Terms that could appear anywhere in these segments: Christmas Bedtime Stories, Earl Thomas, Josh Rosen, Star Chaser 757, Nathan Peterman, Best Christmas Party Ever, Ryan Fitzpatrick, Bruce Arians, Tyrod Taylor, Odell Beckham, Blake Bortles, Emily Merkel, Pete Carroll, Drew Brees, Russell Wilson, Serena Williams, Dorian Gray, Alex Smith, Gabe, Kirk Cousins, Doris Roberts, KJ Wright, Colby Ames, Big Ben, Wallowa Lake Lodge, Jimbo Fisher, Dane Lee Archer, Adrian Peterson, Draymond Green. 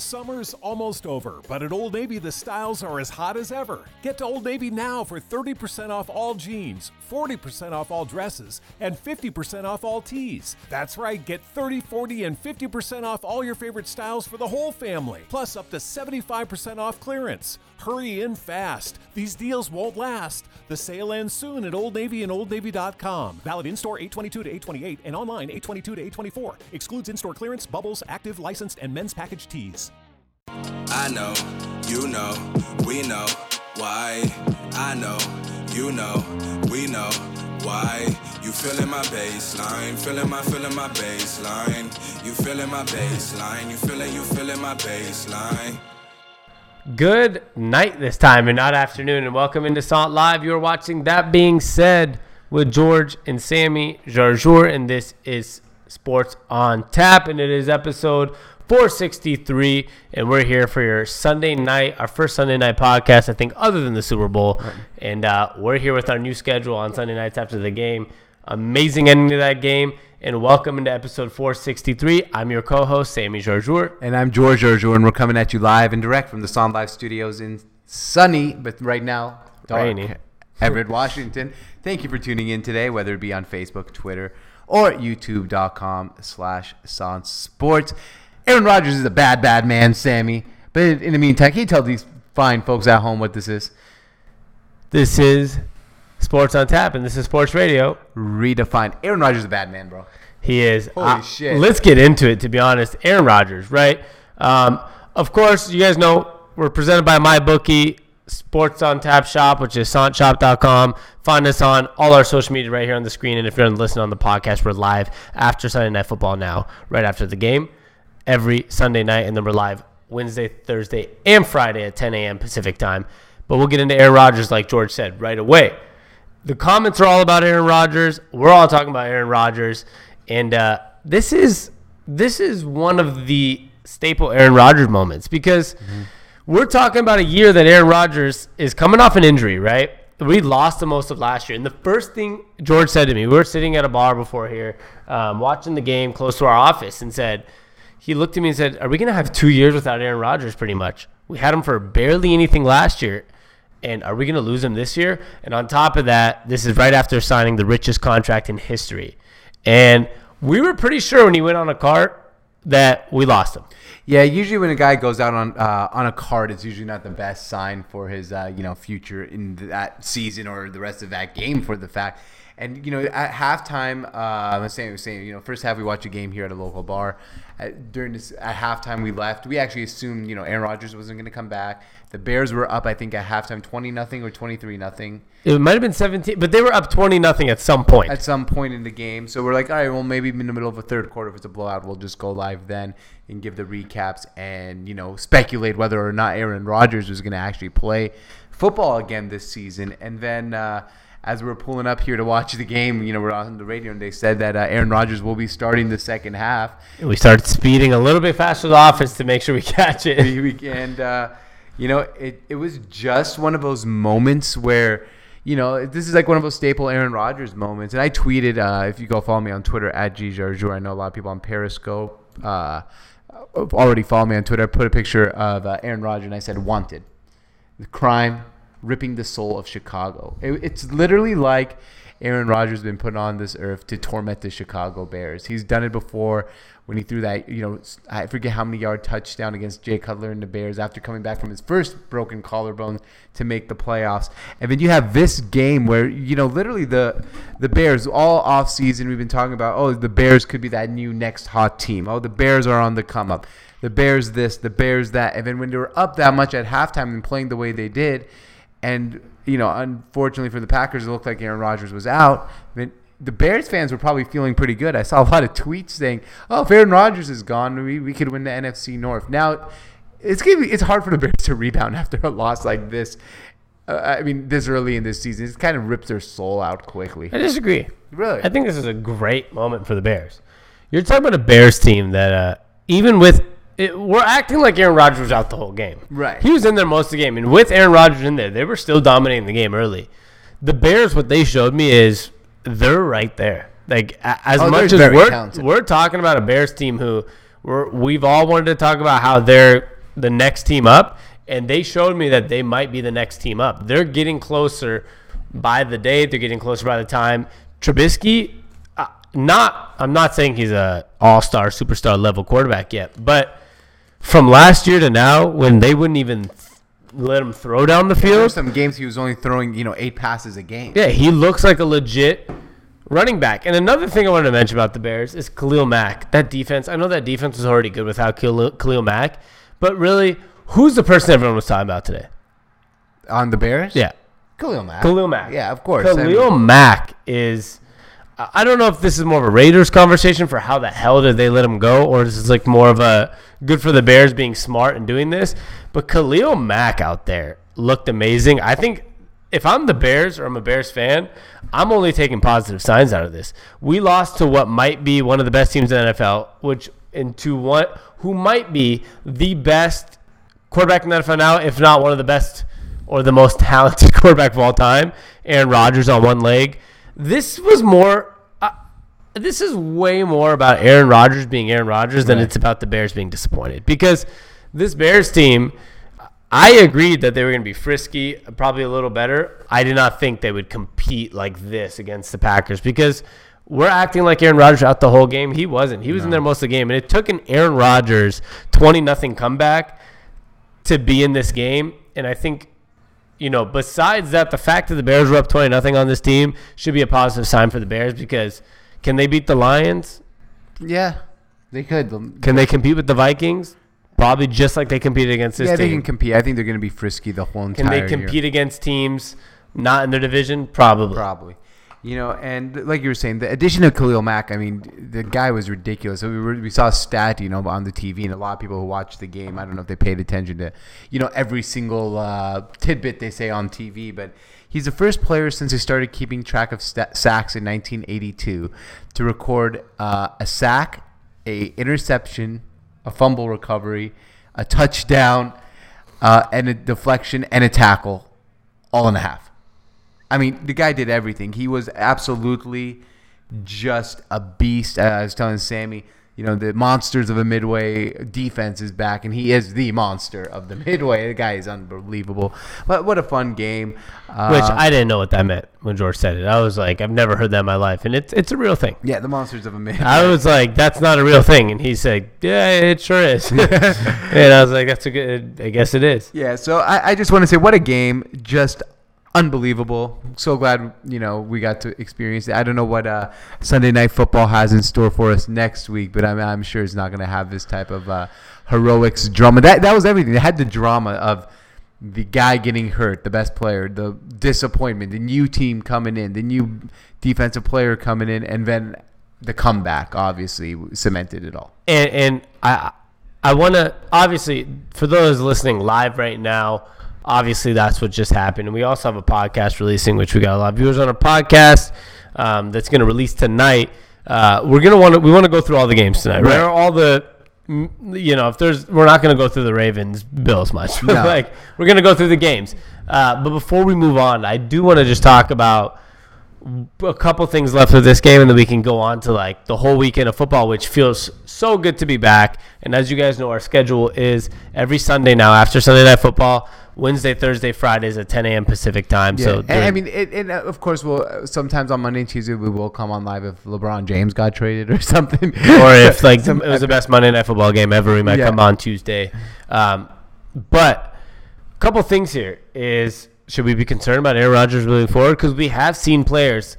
Summer's almost over, but at Old Navy, the styles are as hot as ever. Get to Old Navy now for 30% off all jeans, 40% off all dresses, and 50% off all tees. That's right, get 30, 40, and 50% off all your favorite styles for the whole family, plus up to 75% off clearance. Hurry in fast. These deals won't last. The sale ends soon at Old Navy and oldnavy.com. Valid in-store 8/22 to 8/28 and online 8/22 to 8/24. Excludes in-store clearance, bubbles, active, licensed, and men's package tees. I know, you know, we know why. I know, you know, we know why. You feeling my baseline, feeling my baseline. You feeling my baseline, you feeling my baseline. Good night this time and not afternoon, and welcome into Salt Live. You're watching That Being Said with George and Sammy Georgiou, and this is Sports on Tap, and it is episode 463, and we're here for your Sunday night, our first Sunday night podcast, I think, other than the Super Bowl, and we're here with our new schedule on Sunday nights after the game. Amazing ending to that game, and welcome into episode 463. I'm your co-host, Sammy Georgiou. And I'm George Georgiou, and we're coming at you live and direct from the Sound Live Studios in sunny, but right now, dark, rainy Everett, Washington. Thank you for tuning in today, whether it be on Facebook, Twitter, or youtube.com/SoundSports. Aaron Rodgers is a bad, bad man, Sammy. But in the meantime, can you tell these fine folks at home what this is? This is Sports on Tap, and this is sports radio redefined. Aaron Rodgers is a bad man, bro. He is. Holy shit. Let's get into it, to be honest. Aaron Rodgers, right? Of course, you guys know we're presented by MyBookie, Sports on Tap Shop, which is SontShop.com. Find us on all our social media right here on the screen. And if you're listening on the podcast, we're live after Sunday Night Football now, right after the game, every Sunday night. And then we're live Wednesday, Thursday, and Friday at 10 a.m. Pacific time. But we'll get into Aaron Rodgers, like George said, right away. The comments are all about Aaron Rodgers. We're all talking about Aaron Rodgers. And this is one of the staple Aaron Rodgers moments, because we're talking about a year that Aaron Rodgers is coming off an injury, right? We lost the most of last year. And the first thing George said to me, we were sitting at a bar before here, watching the game close to our office, and said, he looked at me and said, are we going to have 2 years without Aaron Rodgers pretty much? We had him for barely anything last year. And are we going to lose him this year? And on top of that, this is right after signing the richest contract in history. And we were pretty sure when he went on a cart that we lost him. Yeah, usually when a guy goes out on a cart, it's usually not the best sign for his future in that season or the rest of that game for the fact. And, you know, at halftime, I was saying, you know, first half we watched a game here at a local bar. At halftime we left. We actually assumed, you know, Aaron Rodgers wasn't going to come back. The Bears were up, I think, at halftime 20-0 or 23-0. It might have been 17, but they were up 20-0 at some point. At some point in the game. So we're like, all right, well, maybe in the middle of a third quarter, if it's a blowout, we'll just go live then and give the recaps and, you know, speculate whether or not Aaron Rodgers was going to actually play football again this season. And then as we were pulling up here to watch the game, you know, we're on the radio, and they said that Aaron Rodgers will be starting the second half. And we started speeding a little bit faster to the office to make sure we catch it. And, you know, it was just one of those moments where, you know, this is like one of those staple Aaron Rodgers moments. And I tweeted, if you go follow me on Twitter, @GGeorgiou, I know a lot of people on Periscope already follow me on Twitter. I put a picture of Aaron Rodgers, and I said, wanted. The crime. Ripping the soul of Chicago. It's literally like Aaron Rodgers has been put on this earth to torment the Chicago Bears. He's done it before when he threw that, you know, I forget how many yard touchdown against Jay Cutler and the Bears after coming back from his first broken collarbone to make the playoffs. And then you have this game where, you know, literally the Bears all offseason we've been talking about, oh, the Bears could be that new next hot team. Oh, the Bears are on the come up. The Bears this, the Bears that. And then when they were up that much at halftime and playing the way they did, and, you know, unfortunately for the Packers, it looked like Aaron Rodgers was out. The Bears fans were probably feeling pretty good. I saw a lot of tweets saying, oh, if Aaron Rodgers is gone, we could win the NFC North. Now, it's hard for the Bears to rebound after a loss like this. I mean, this early in this season. It kind of rips their soul out quickly. I disagree. Really? I think this is a great moment for the Bears. You're talking about a Bears team that even with – we're acting like Aaron Rodgers was out the whole game. Right. He was in there most of the game. And with Aaron Rodgers in there, they were still dominating the game early. The Bears, what they showed me is they're right there. Like, as much as we're talking about a Bears team who We've all wanted to talk about how they're the next team up, and they showed me that they might be the next team up. They're getting closer by the day. They're getting closer by the time. Trubisky, I'm not saying he's a all-star, superstar level quarterback yet, but from last year to now, when they wouldn't even let him throw down the field, there were some games he was only throwing, 8 passes a game. Yeah, he looks like a legit running back. And another thing I wanted to mention about the Bears is Khalil Mack. That defense, I know that defense was already good without Khalil Mack, but really, who's the person everyone was talking about today? On the Bears? Yeah. Khalil Mack. Khalil Mack. Yeah, of course. Khalil Mack is, I don't know if this is more of a Raiders conversation for how the hell did they let him go, or this is like more of a good for the Bears being smart and doing this. But Khalil Mack out there looked amazing. I think if I'm the Bears or I'm a Bears fan, I'm only taking positive signs out of this. We lost to what might be one of the best teams in the NFL, who might be the best quarterback in the NFL now, if not one of the best or the most talented quarterback of all time, Aaron Rodgers on one leg. This was more this is way more about Aaron Rodgers being Aaron Rodgers than it's about the Bears being disappointed, because this Bears team, I agreed that they were going to be frisky, probably a little better. I did not think they would compete like this against the Packers, because we're acting like Aaron Rodgers out the whole game. He wasn't. He was in there most of the game, and it took an Aaron Rodgers 20-0 comeback to be in this game. And I think, besides that, the fact that the Bears were up 20-0 on this team should be a positive sign for the Bears, because can they beat the Lions? Yeah, they could. Can they compete with the Vikings? Probably just like they competed against this team. Yeah, they can compete. I think they're going to be frisky the whole entire year. Can they compete against teams not in their division? Probably. And like you were saying, the addition of Khalil Mack, I mean, the guy was ridiculous. We saw a stat, on the TV, and a lot of people who watched the game, I don't know if they paid attention to, every single tidbit they say on TV, but he's the first player since he started keeping track of sacks in 1982 to record a sack, a interception, a fumble recovery, a touchdown, and a deflection, and a tackle, all in a half. I mean, the guy did everything. He was absolutely just a beast. I was telling Sammy, the monsters of a Midway defense is back, and he is the monster of the Midway. The guy is unbelievable. But what a fun game. Which I didn't know what that meant when George said it. I was like, I've never heard that in my life, and it's a real thing. Yeah, the monsters of a Midway. I was like, that's not a real thing, and he said, yeah, it sure is. And I was like, I guess it is. Yeah, so I just want to say, what a game. Just unbelievable. So glad, we got to experience it. I don't know what Sunday Night Football has in store for us next week, but I'm sure it's not going to have this type of heroics drama. That was everything. It had the drama of the guy getting hurt, the best player, the disappointment, the new team coming in, the new defensive player coming in, and then the comeback obviously cemented it all. And I want to, obviously, for those listening live right now, obviously, that's what just happened. And we also have a podcast releasing, which we got a lot of viewers on our podcast that's going to release tonight. We want to go through all the games tonight, right? All the, we're not going to go through the Ravens, Bills much. No. We're going to go through the games. But before we move on, I do want to just talk about a couple things left of this game, and then we can go on to the whole weekend of football, which feels so good to be back. And as you guys know, our schedule is every Sunday now after Sunday Night Football, Wednesday, Thursday, Fridays at 10 a.m. Pacific time. Yeah. So and of course, we'll sometimes on Monday and Tuesday we will come on live if LeBron James got traded or something, or if it was the best Monday Night Football game ever, we might come on Tuesday. But a couple things here is, should we be concerned about Aaron Rodgers moving forward? Because we have seen players,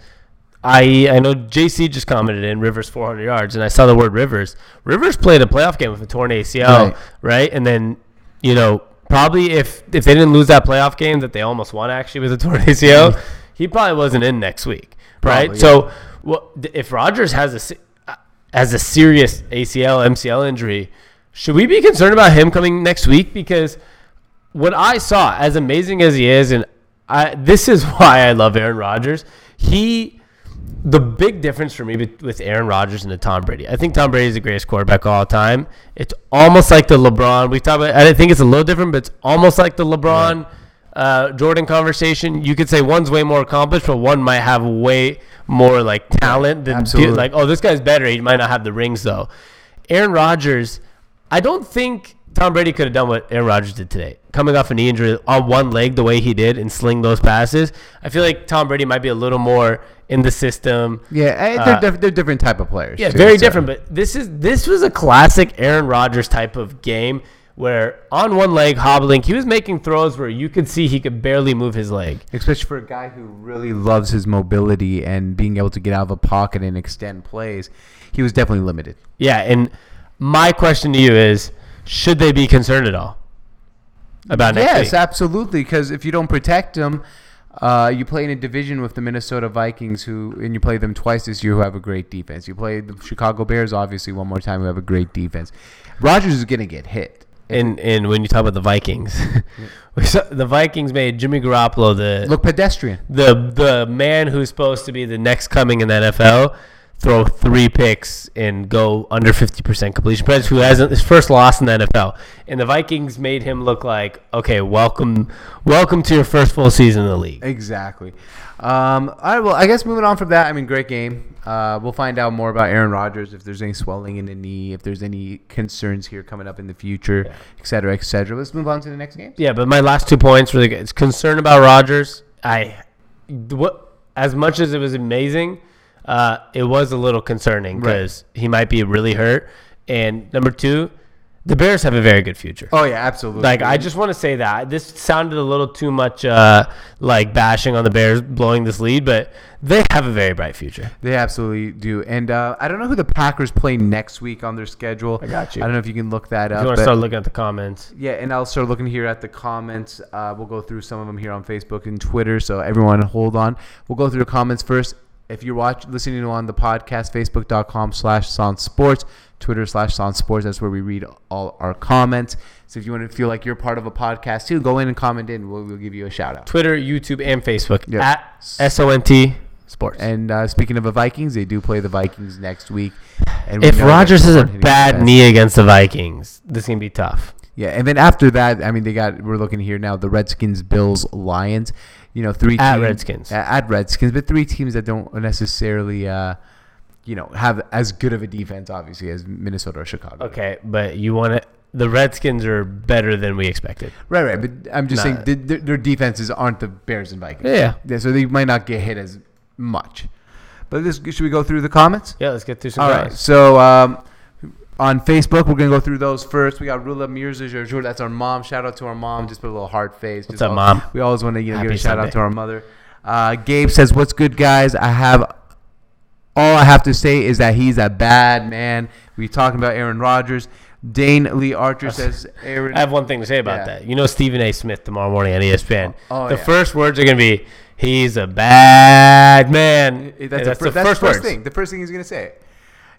i.e., I know JC just commented in Rivers 400 yards, and I saw the word Rivers. Rivers played a playoff game with a torn ACL, right? And then, probably if they didn't lose that playoff game that they almost won actually with a torn ACL, he probably wasn't in next week, right? Probably, yeah. So if Rodgers has a serious ACL, MCL injury, should we be concerned about him coming next week? Because what I saw, as amazing as he is, and this is why I love Aaron Rodgers, the big difference for me with Aaron Rodgers and Tom Brady, I think Tom Brady is the greatest quarterback of all time. It's almost like the LeBron we talk about. I think it's a little different, but it's almost like the LeBron Jordan conversation. You could say one's way more accomplished, but one might have way more talent than, this guy's better. He might not have the rings though. Aaron Rodgers, I don't think Tom Brady could have done what Aaron Rodgers did today. Coming off a knee injury on one leg the way he did and sling those passes, I feel like Tom Brady might be a little more in the system. Yeah, they're different type of players. Yeah, too, very different. But this was a classic Aaron Rodgers type of game where on one leg hobbling, he was making throws where you could see he could barely move his leg. Especially for a guy who really loves his mobility and being able to get out of a pocket and extend plays, he was definitely limited. Yeah, and my question to you is, should they be concerned at all about next week? Yes, absolutely, because if you don't protect them, you play in a division with the Minnesota Vikings, and you play them twice this year, who have a great defense. You play the Chicago Bears, obviously, one more time, who have a great defense. Rodgers is going to get hit. And when you talk about the Vikings, the Vikings made Jimmy Garoppolo look pedestrian. The man who's supposed to be the next coming in the NFL, throw 3 picks and go under 50% completion percentage, who hasn't his first loss in the NFL. And the Vikings made him look like, okay, welcome to your first full season in the league. Exactly. All right, well, I guess moving on from that, I mean, great game. We'll find out more about Aaron Rodgers, if there's any swelling in the knee, if there's any concerns here coming up in the future, et cetera, et cetera. Let's move on to the next game. Yeah, but my last 2 points really good. It's concern about Rodgers. As much as it was amazing, it was a little concerning because he might be really hurt. And number 2, the Bears have a very good future. Oh, yeah, absolutely. Like, I just want to say that. This sounded a little too much like bashing on the Bears blowing this lead, but they have a very bright future. They absolutely do. And I don't know who the Packers play next week on their schedule. I got you. I don't know if you can look that up. If you want to start looking at the comments. Yeah, and I'll start looking here at the comments. We'll go through some of them here on Facebook and Twitter, so everyone hold on. We'll go through the comments first. If you're listening on the podcast, facebook.com/SoundSports, Twitter/SoundSports. That's where we read all our comments. So if you want to feel like you're part of a podcast too, go in and comment in. We'll give you a shout out. Twitter, YouTube, and Facebook at SONT Sports. And speaking of the Vikings, they do play the Vikings next week. And if Rodgers has a bad knee against the Vikings, this is going to be tough. Yeah, and then after that, I mean, we're looking here now, the Redskins, Bills, Lions. You know, 3 teams at Redskins, but 3 teams that don't necessarily, have as good of a defense, obviously, as Minnesota or Chicago. Okay, but the Redskins are better than we expected. Right. But I'm just saying their defenses aren't the Bears and Vikings. Yeah. So they might not get hit as much. But should we go through the comments? Yeah, let's get through some comments. All right. So on Facebook, we're going to go through those first. We got Rula Mirza. That's our mom. Shout out to our mom. Just put a little heart face. What's up, Mom? We always want to give a shout out to our mother. Gabe says, what's good, guys? All I have to say is that he's a bad man. We're talking about Aaron Rodgers. Dane Lee Archer says, I have one thing to say about that. You know Stephen A. Smith tomorrow morning on ESPN. The first words are going to be, he's a bad man. That's the first thing. The first thing he's going to say.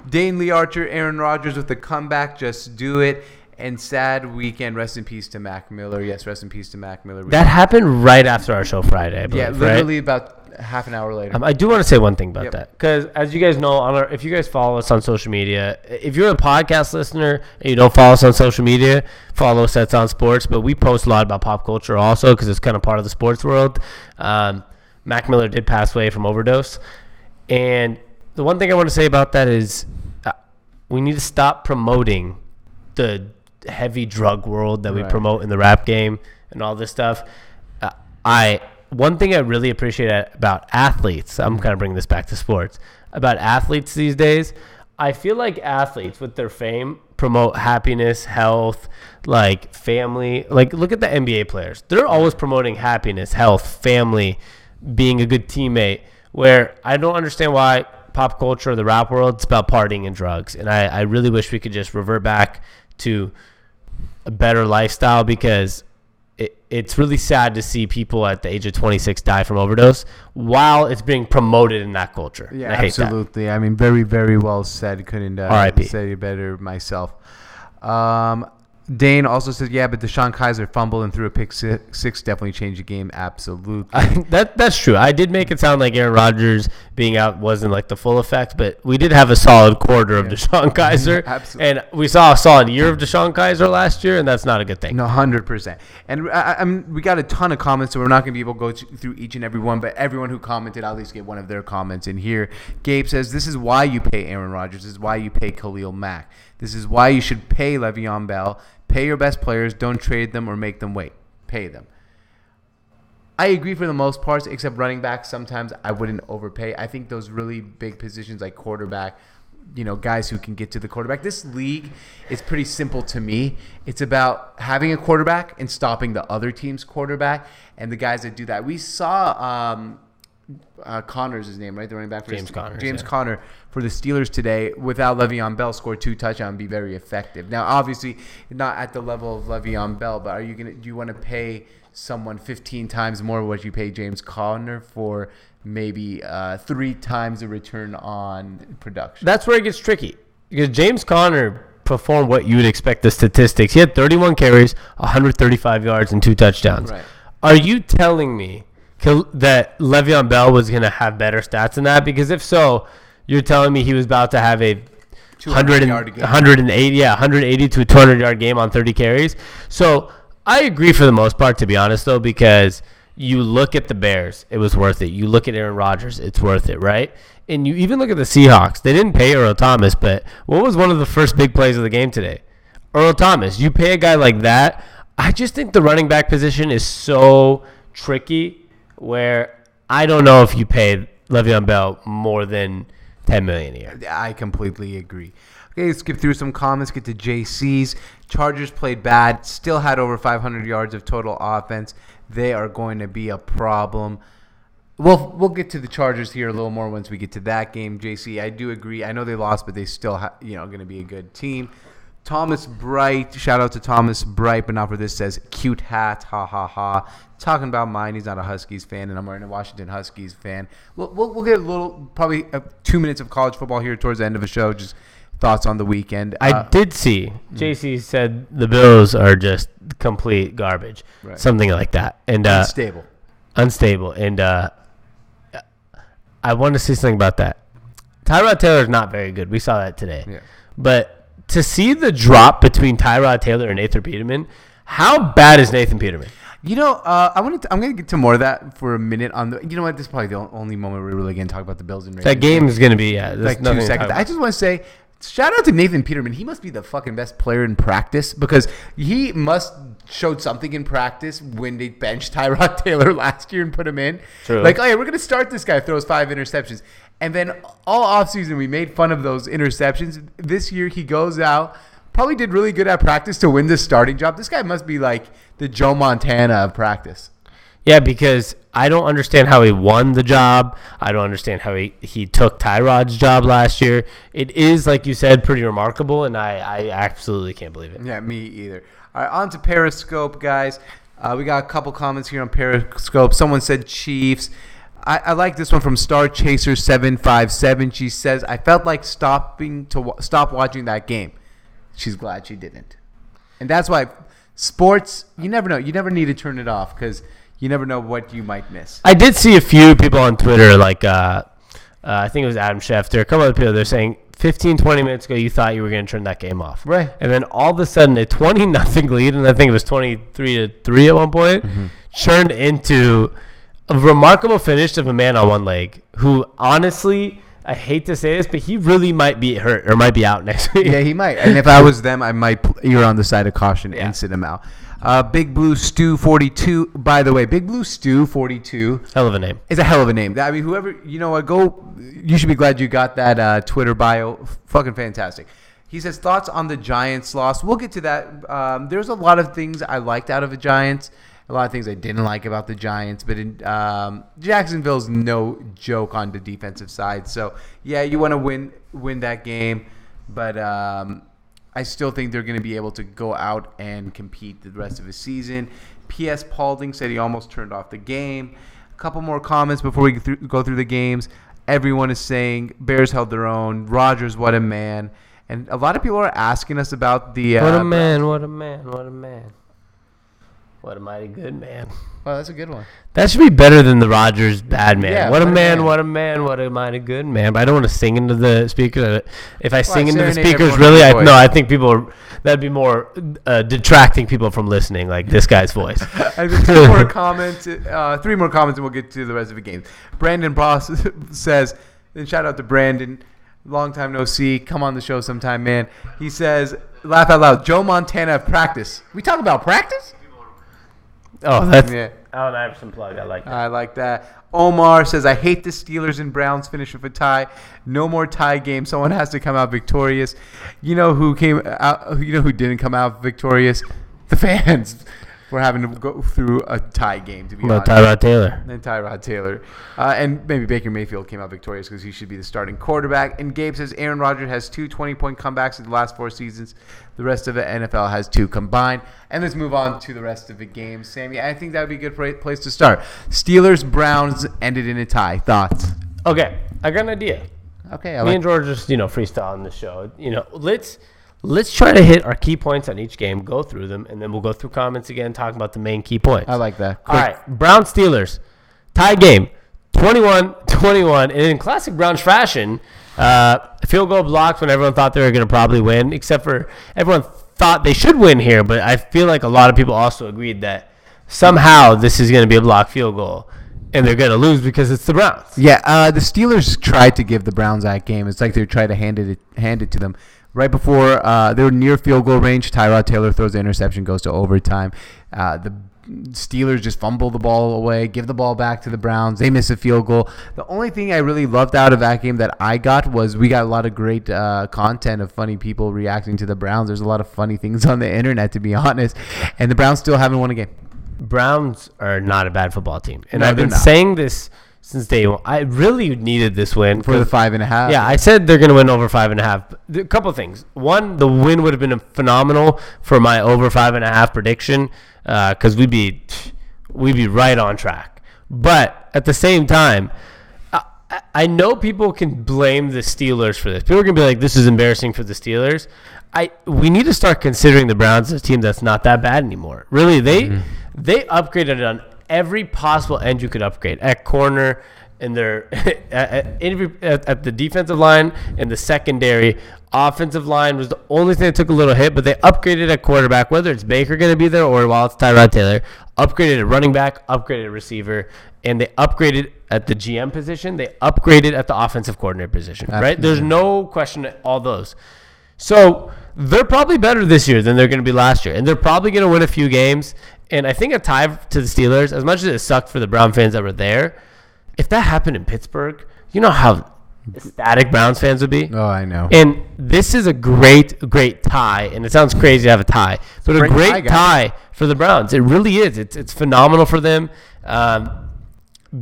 Dane Lee Archer, Aaron Rodgers with the comeback. Just do it. And sad weekend. Rest in peace to Mac Miller. Yes, rest in peace to Mac Miller. That happened right after our show Friday, I believe. Yeah, literally about half an hour later. I do want to say one thing about that. Because as you guys know, if you guys follow us on social media, if you're a podcast listener and you don't follow us on social media, follow us at SoundSports Sports. But we post a lot about pop culture also because it's kind of part of the sports world. Mac Miller did pass away from overdose. And the one thing I want to say about that is we need to stop promoting the heavy drug world that we promote in the rap game and all this stuff. One thing I really appreciate about athletes, I'm kind of bringing this back to sports, about athletes these days, I feel like athletes with their fame promote happiness, health, like family. Like look at the NBA players. They're always promoting happiness, health, family, being a good teammate, where I don't understand why – pop culture, the rap world, it's about partying and drugs. And I really wish we could just revert back to a better lifestyle because it's really sad to see people at the age of 26 die from overdose while it's being promoted in that culture. Yeah, I absolutely. I mean, very, very well said. Couldn't say it better myself. Dane also says, but Deshaun Kaiser fumbled and threw a pick six definitely changed the game. Absolutely. That's true. I did make it sound like Aaron Rodgers being out wasn't like the full effect, but we did have a solid quarter of Deshaun Kaiser. Absolutely. And we saw a solid year of Deshaun Kaiser last year, and that's not a good thing. No, 100%. And I mean, we got a ton of comments, so we're not going to be able to go through each and every one, but everyone who commented, I'll at least get one of their comments in here. Gabe says, this is why you pay Aaron Rodgers. This is why you pay Khalil Mack. This is why you should pay Le'Veon Bell. Pay your best players. Don't trade them or make them wait. Pay them. I agree for the most parts, except running back. Sometimes I wouldn't overpay. I think those really big positions like quarterback, you know, guys who can get to the quarterback. This league is pretty simple to me. It's about having a quarterback and stopping the other team's quarterback and the guys that do that. We saw Conner's his name, right? The running back for James Conner for the Steelers today. Without Le'Veon Bell, score 2 touchdowns and be very effective. Now, obviously, not at the level of Le'Veon Bell, but are you gonna? Do you want to pay someone 15 times more what you pay James Conner for maybe 3 times the return on production? That's where it gets tricky, because James Conner performed what you would expect the statistics. He had 31 carries, 135 yards, and 2 touchdowns. Right. Are you telling me that Le'Veon Bell was going to have better stats than that? Because if so, you're telling me he was about to have a 180 to a 200-yard game on 30 carries. So I agree for the most part, to be honest, though, because you look at the Bears, it was worth it. You look at Aaron Rodgers, it's worth it, right? And you even look at the Seahawks. They didn't pay Earl Thomas, but what was one of the first big plays of the game today? Earl Thomas. You pay a guy like that. I just think the running back position is so tricky, where I don't know if you pay Le'Veon Bell more than $10 million a year. I completely agree. Okay, let's skip through some comments, get to JC's. Chargers played bad, still had over 500 yards of total offense. They are going to be a problem. We'll get to the Chargers here a little more once we get to that game. JC, I do agree. I know they lost, but they still going to be a good team. Thomas Bright, shout out to Thomas Bright, but not for this, says, cute hat, ha, ha, ha. Talking about mine, he's not a Huskies fan, and I'm wearing a Washington Huskies fan. We'll get a little, probably 2 minutes of college football here towards the end of the show, just thoughts on the weekend. I did see JC said the Bills are just complete garbage, right? Something like that. And unstable. And I want to see something about that. Tyrod Taylor is not very good. We saw that today. Yeah. But to see the drop between Tyrod Taylor and Nathan Peterman, how bad is Nathan Peterman? You know, I'm going to get to more of that for a minute. You know what? This is probably the only moment we're really going to talk about the Bills and Ravens. That game is going to be like 2 seconds. I just want to say, shout out to Nathan Peterman. He must be the fucking best player in practice, because he must showed something in practice when they benched Tyrod Taylor last year and put him in. True. Like, oh yeah, we're going to start this guy, throws 5 interceptions. And then all offseason we made fun of those interceptions. This year he goes out, probably did really good at practice to win the starting job. This guy must be like the Joe Montana of practice. Yeah, because I don't understand how he won the job. I don't understand how he took Tyrod's job last year. It is, like you said, pretty remarkable, and I absolutely can't believe it. Yeah, me either. All right, on to Periscope, guys. We got a couple comments here on Periscope. Someone said Chiefs. I like this one from Star Chaser 757. She says, I felt like stop watching that game. She's glad she didn't. And that's why sports, you never know. You never need to turn it off, because you never know what you might miss. I did see a few people on Twitter, like I think it was Adam Schefter, a couple other people. They're saying 15, 20 minutes ago, you thought you were going to turn that game off. Right. And then all of a sudden, a 20-0 lead, and I think it was 23-3 at one point, turned into a remarkable finish of a man on one leg who, honestly, I hate to say this, but he really might be hurt or might be out next week. Yeah, he might. And if I was them, I might. You're on the side of caution and sit him out. Big Blue Stew 42. By the way, Big Blue Stew 42. Hell of a name. It's a hell of a name. I mean, whoever, you know what, you should be glad you got that Twitter bio. Fucking fantastic. He says, thoughts on the Giants loss. We'll get to that. There's a lot of things I liked out of the Giants. A lot of things I didn't like about the Giants, but Jacksonville's no joke on the defensive side. So, yeah, you want to win that game, but I still think they're going to be able to go out and compete the rest of the season. P.S. Paulding said he almost turned off the game. A couple more comments before we go through the games. Everyone is saying Bears held their own. Rodgers, what a man. And a lot of people are asking us about the what a man, what a man, what a man. What a mighty good man. Wow, that's a good one. That should be better than the Rodgers bad man. Yeah, what a man, what a mighty good man. But I don't want to sing into the speakers. If I sing into the speakers, really, I think that'd be more detracting people from listening, like this guy's voice. I think 3 more comments, and we'll get to the rest of the game. Brandon Boss says, and shout out to Brandon, long time no see. Come on the show sometime, man. He says, laugh out loud, Joe Montana of practice. We talk about practice? Oh, that's yeah. Allen Iverson plug. I like that. I like that. Omar says, I hate the Steelers and Browns finish with a tie. No more tie game. Someone has to come out victorious. You know who came out? You know who didn't come out victorious? The fans. We're having to go through a tie game, to be honest. Tyrod Taylor. And Tyrod Taylor. And maybe Baker Mayfield came out victorious because he should be the starting quarterback. And Gabe says Aaron Rodgers has two 20-point comebacks in the last four seasons. The rest of the NFL has two combined. And let's move on to the rest of the game, Sammy. I think that would be a good place to start. Steelers-Browns ended in a tie. Thoughts? Okay. I got an idea. Okay. Me and George just, freestyling the show. Let's try to hit our key points on each game, go through them, and then we'll go through comments again, talking about the main key points. I like that. Quick. All right, Browns-Steelers, tie game, 21-21. And in classic Browns fashion, field goal blocked when everyone thought they were going to probably win, except for everyone thought they should win here. But I feel like a lot of people also agreed that somehow this is going to be a blocked field goal. And they're going to lose because it's the Browns. Yeah, the Steelers tried to give the Browns that game. It's like they tried to hand it to them. Right before they were near field goal range, Tyrod Taylor throws the interception, goes to overtime. The Steelers just fumble the ball away, give the ball back to the Browns. They miss a field goal. The only thing I really loved out of that game that I got was we got a lot of great content of funny people reacting to the Browns. There's a lot of funny things on the internet, to be honest. And the Browns still haven't won a game. Browns are not a bad football team. And no, I've been saying this since day one. I really needed this win. For the 5.5. Yeah, I said they're going to win over 5.5. A couple of things. One, the win would have been phenomenal for my over 5.5 prediction because we'd be right on track. But at the same time, I know people can blame the Steelers for this. People are going to be like, this is embarrassing for the Steelers. We need to start considering the Browns as a team that's not that bad anymore. Really, they upgraded on every possible end you could upgrade at corner, and their at the defensive line and the secondary. Offensive line was the only thing that took a little hit, but they upgraded at quarterback. Whether it's Baker going to be there or while it's Tyrod Taylor, upgraded at running back, upgraded at receiver, and they upgraded at the GM position. They upgraded at the offensive coordinator position. Absolutely. Right? There's no question at all those. So they're probably better this year than they're going to be last year, and they're probably going to win a few games. And I think a tie to the Steelers, as much as it sucked for the Brown fans that were there, if that happened in Pittsburgh, you know how ecstatic Browns fans would be? Oh, I know. And this is a great, great tie. And it sounds crazy to have a tie, but a great tie for the Browns. It really is. It's phenomenal for them.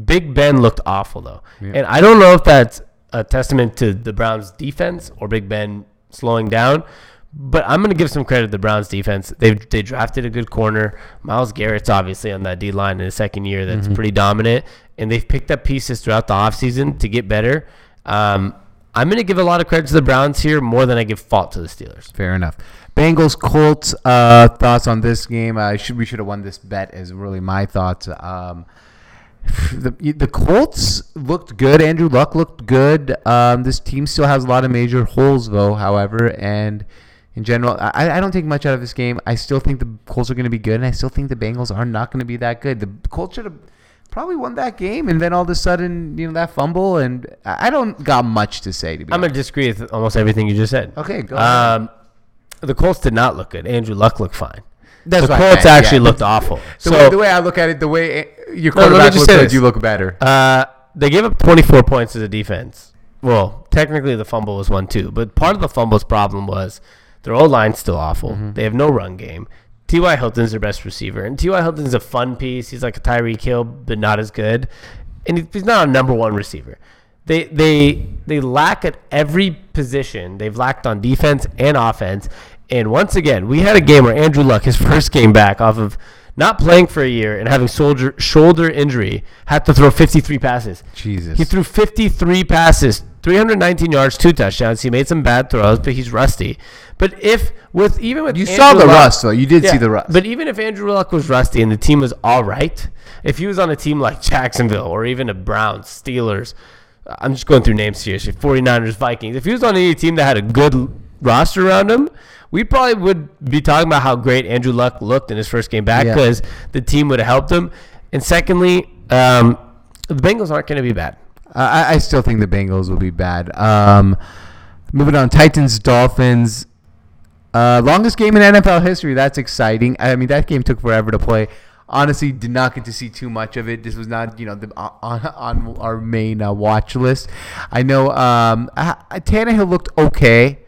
Big Ben looked awful, though. Yeah. And I don't know if that's a testament to the Browns' defense or Big Ben slowing down. But I'm going to give some credit to the Browns' defense. They drafted a good corner. Myles Garrett's obviously on that D-line in his second year. That's pretty dominant. And they've picked up pieces throughout the offseason to get better. I'm going to give a lot of credit to the Browns here more than I give fault to the Steelers. Fair enough. Bengals-Colts, thoughts on this game? We should have won this bet is really my thoughts. The Colts looked good. Andrew Luck looked good. This team still has a lot of major holes, though, however, and in general, I don't take much out of this game. I still think the Colts are going to be good, and I still think the Bengals are not going to be that good. The Colts should have probably won that game, and then all of a sudden, that fumble, and I don't got much to say, to be honest. I'm going to disagree with almost everything you just said. Okay, go ahead. The Colts did not look good. Andrew Luck looked fine. That's the Colts actually looked awful. The way I look at it, the way your quarterback looks good, you look better. They gave up 24 points as a defense. Well, technically the fumble was 1-2, but part of the fumble's problem was their O-line's still awful. They have no run game. T.Y. Hilton's their best receiver. And T.Y. Hilton's a fun piece. He's like a Tyreek Hill, but not as good. And he's not a number one receiver. They lack at every position. They've lacked on defense and offense. And once again, we had a game where Andrew Luck, his first game back off of not playing for a year and having shoulder injury, had to throw 53 passes. Jesus. He threw 53 passes, 319 yards, 2 touchdowns. He made some bad throws, but he's rusty. But even with you Andrew saw the Luck, rust, though. You did see the rust. But even if Andrew Luck was rusty and the team was all right, if he was on a team like Jacksonville or even a Browns, Steelers, I'm just going through names here, 49ers, Vikings. If he was on any team that had a good roster around him, we probably would be talking about how great Andrew Luck looked in his first game back because the team would have helped him. And secondly, the Bengals aren't going to be bad. I still think the Bengals will be bad. Moving on, Titans, Dolphins. Longest game in NFL history. That's exciting. I mean, that game took forever to play. Honestly, did not get to see too much of it. This was not, you know, on our main watch list. I know Tannehill looked okay.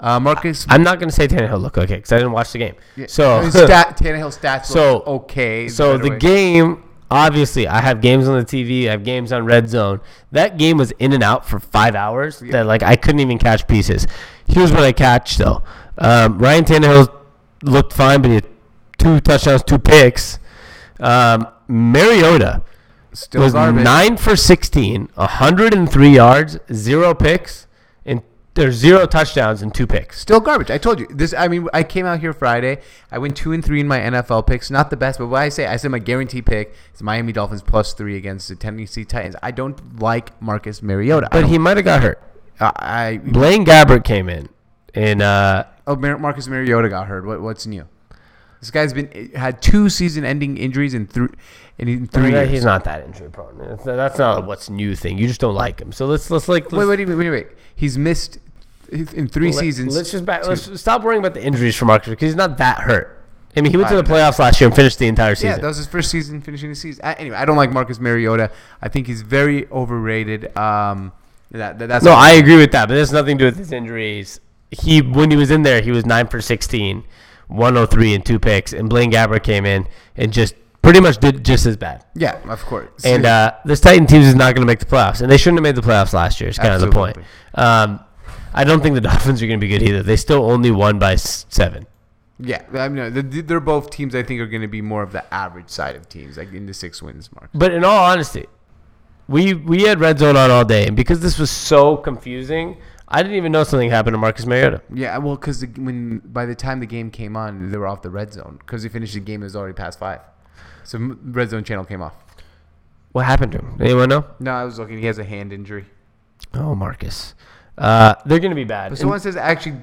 Marcus, I'm not going to say Tannehill looked okay because I didn't watch the game. Yeah. So Tannehill's stats looked okay. So the game, obviously, I have games on the TV. I have games on Red Zone. That game was in and out for 5 hours. Yeah. That I couldn't even catch pieces. Here's what I catch though. Ryan Tannehill looked fine, but he had 2 touchdowns, 2 picks. Mariota still was garbage. 9 for 16, 103 yards, 0 picks, and there's 0 touchdowns and 2 picks. Still garbage. I told you this. I mean, I came out here Friday. I went 2 and 3 in my NFL picks. Not the best, but what I said my guarantee pick is Miami Dolphins +3 against the Tennessee Titans. I don't like Marcus Mariota, but he might have got hurt. Blaine Gabbert came in, and Marcus Mariota got hurt. What's new? This guy's had 2 season-ending injuries in 3 years. He's not that injury-prone. That's not what's new thing. You just don't like him. So wait. He's missed in 3 seasons. Let's stop worrying about the injuries for Marcus because he's not that hurt. I mean, he went to the playoffs last year and finished the entire season. Yeah, that was his first season finishing the season. Anyway, I don't like Marcus Mariota. I think he's very overrated. I agree with that, but there's nothing to do with his injuries. When he was in there, he was 9 for 16. 103 and 2 picks, and Blaine Gabbert came in and just pretty much did just as bad. Yeah, of course. And this Titan team is not going to make the playoffs, and they shouldn't have made the playoffs last year. It's kind of the point. I don't think the Dolphins are going to be good either. They still only won by 7. Yeah, I mean, they're both teams I think are going to be more of the average side of teams, like in the 6 wins mark. But in all honesty, we had Red Zone on all day, and because this was so confusing, I didn't even know something happened to Marcus Mariota. Yeah, well, because by the time the game came on, they were off the Red Zone because they finished the game. It was already past 5, so Red Zone channel came off. What happened to him? Anyone know? No, I was looking. He has a hand injury. Oh, Marcus, they're going to be bad. But someone says actually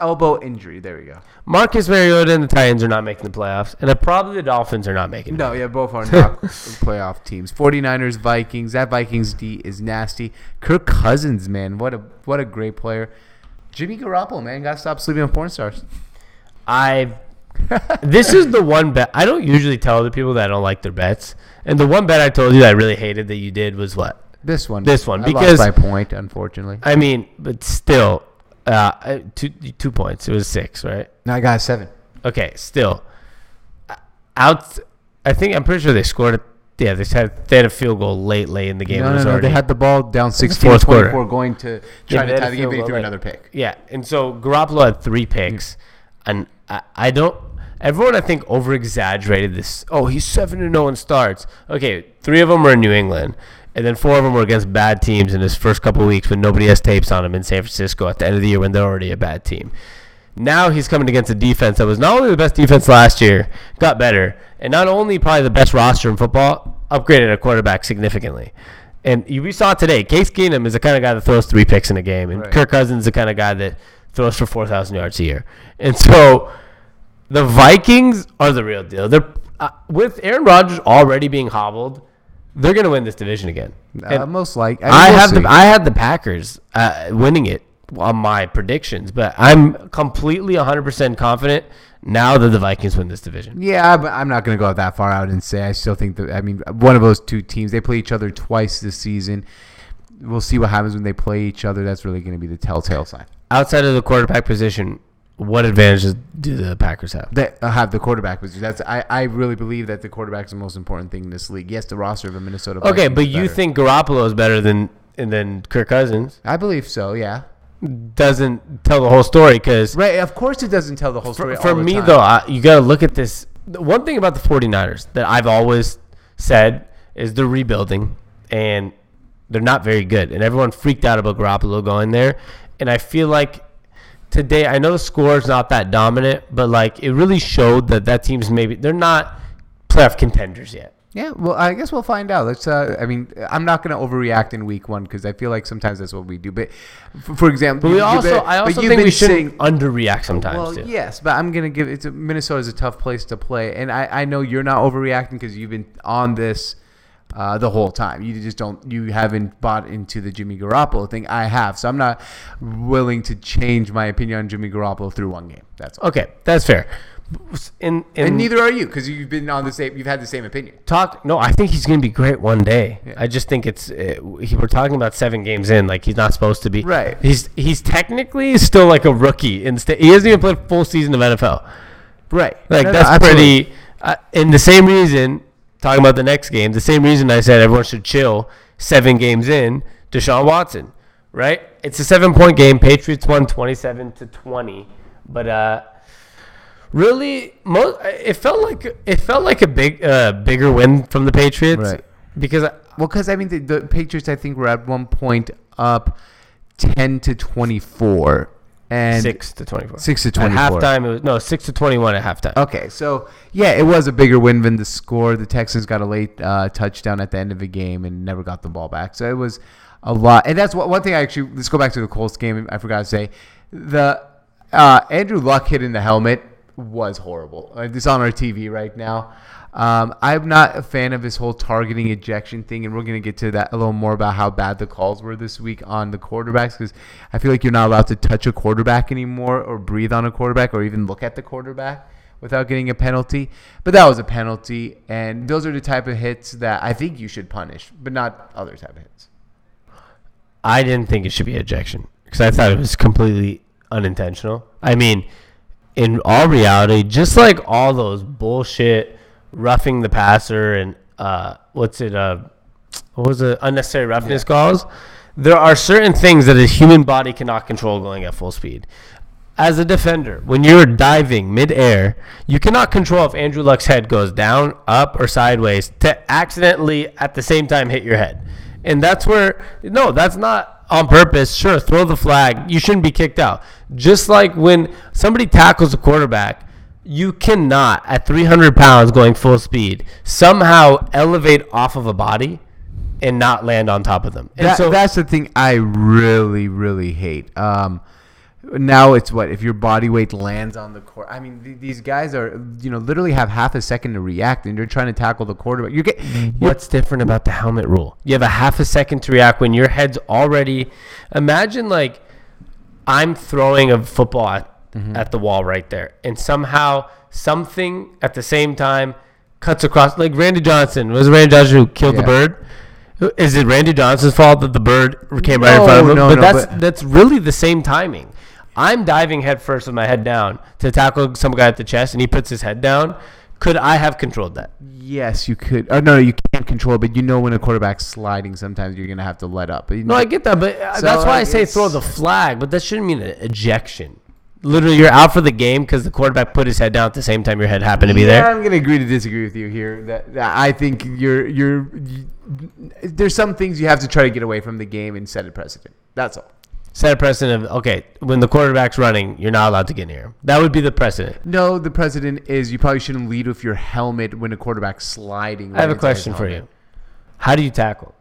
elbow injury. There we go. Marcus Mariota and the Titans are not making the playoffs, and probably the Dolphins are not making it. No, yeah, both are not playoff teams. 49ers, Vikings. That Vikings D is nasty. Kirk Cousins, man, what a great player. Jimmy Garoppolo, man, gotta stop sleeping on porn stars. This is the one bet I don't usually tell the people that I don't like their bets, and the one bet I told you that I really hated that you did was what? This one, because I lost by point, unfortunately. I mean, but still. 2 points. It was 6, right? No, I got 7. Okay, still. I think I'm pretty sure they scored. Yeah, they had a field goal late in the game. No, they had the ball down 16-24 going to try to tie the game, but he threw another pick. Yeah, and so Garoppolo had 3 picks, and I don't. Everyone I think over-exaggerated this. Oh, he's 7-0 and starts. Okay, 3 of them were in New England. And then 4 of them were against bad teams in his first couple of weeks when nobody has tapes on him in San Francisco at the end of the year when they're already a bad team. Now he's coming against a defense that was not only the best defense last year, got better, and not only probably the best roster in football, upgraded a quarterback significantly. And we saw today, Case Keenum is the kind of guy that throws 3 picks in a game, and right. Kirk Cousins is the kind of guy that throws for 4,000 yards a year. And so the Vikings are the real deal. They're with Aaron Rodgers already being hobbled, they're going to win this division again. Most likely. I had the Packers winning it on my predictions, but I'm completely 100% confident now that the Vikings win this division. Yeah, but I'm not going to go that far out and say I still think that. I mean, one of those 2 teams, they play each other twice this season. We'll see what happens when they play each other. That's really going to be the telltale sign. Outside of the quarterback position, what advantages do the Packers have? They have the quarterback position. I really believe that the quarterback is the most important thing in this league. Yes, the roster of a Minnesota Vikings. Okay, but you think Garoppolo is better than Kirk Cousins? I believe so, yeah. Doesn't tell the whole story because... Right, of course it doesn't tell the whole story for me, time. Though, you got to look at this. One thing about the 49ers that I've always said is they're rebuilding, and they're not very good. And everyone freaked out about Garoppolo going there, and I feel like... Today, I know the score is not that dominant, but it really showed that team's maybe they're not playoff contenders yet. Yeah, well, I guess we'll find out. Let's. I mean, I'm not going to overreact in week 1 because I feel like sometimes that's what we do. But for example, I also think we shouldn't underreact sometimes. Well, too. Yes, but I'm going to give it. Minnesota's a tough place to play, and I know you're not overreacting because you've been on this. the whole time. You just don't, you haven't bought into the Jimmy Garoppolo thing. I have, so I'm not willing to change my opinion on Jimmy Garoppolo through one game. That's all. Okay, that's fair. And neither are you, because you've been on the same. You've had the same opinion. No, I think he's going to be great one day. Yeah. I just think it's we're talking about 7 games in. Like, he's not supposed to be. Right. He's technically still like a rookie. He hasn't even played a full season of NFL. Right. Like, that's pretty. And the same reason, talking about the next game, the same reason I said everyone should chill 7 games in. Deshaun Watson. Right. It's a 7-point game. Patriots won 27-20, but. Really, it felt like a bigger win from the Patriots, right? Because the Patriots, I think, were at one point up 10-24 and 6-24. 6-24 at halftime. It was 6-21 at halftime. Okay, so yeah, it was a bigger win than the score. The Texans got a late touchdown at the end of the game and never got the ball back. So it was a lot, and that's one thing. Let's go back to the Colts game. I forgot to say the Andrew Luck hit in the helmet. Was horrible. It's on our TV right now. I'm not a fan of this whole targeting ejection thing, and we're going to get to that a little more about how bad the calls were this week on the quarterbacks, because I feel like you're not allowed to touch a quarterback anymore or breathe on a quarterback or even look at the quarterback without getting a penalty. But that was a penalty, and those are the type of hits that I think you should punish, but not other type of hits. I didn't think it should be ejection because I thought it was completely unintentional. I mean, in all reality, just like all those bullshit roughing the passer and unnecessary roughness calls, there are certain things that a human body cannot control going at full speed. As a defender, when you're diving midair, you cannot control if Andrew Luck's head goes down, up, or sideways to accidentally at the same time hit your head. And that's where, no, that's not on purpose. Sure, throw the flag. You shouldn't be kicked out. Just like when somebody tackles a quarterback, you cannot, at 300 pounds going full speed, somehow elevate off of a body and not land on top of them. And so that's the thing I really, really hate. Now it's what? If your body weight lands on the court. I mean, these guys are, literally have half a second to react, and you're trying to tackle the quarterback. What's different about the helmet rule? You have a half a second to react when your head's already. Imagine, like, I'm throwing a football at the wall right there, and somehow something at the same time cuts across. Like Randy Johnson. Was it Randy Johnson who killed the bird? Is it Randy Johnson's fault that the bird came right in front of him? That's really the same timing. I'm diving head first with my head down to tackle some guy at the chest, and he puts his head down. Could I have controlled that? Yes, you could. Oh, no, you can't control it, but when a quarterback's sliding, sometimes you're going to have to let up. No, I get that, but that's why I say throw the flag, but that shouldn't mean an ejection. Literally, you're out for the game because the quarterback put his head down at the same time your head happened to be there. I'm going to agree to disagree with you here. That I think there's some things you have to try to get away from the game and set a precedent. That's all. Set a precedent of, okay, when the quarterback's running, you're not allowed to get near him. That would be the precedent. No, the precedent is you probably shouldn't lead with your helmet when a quarterback's sliding. I have a question for you. How do you tackle?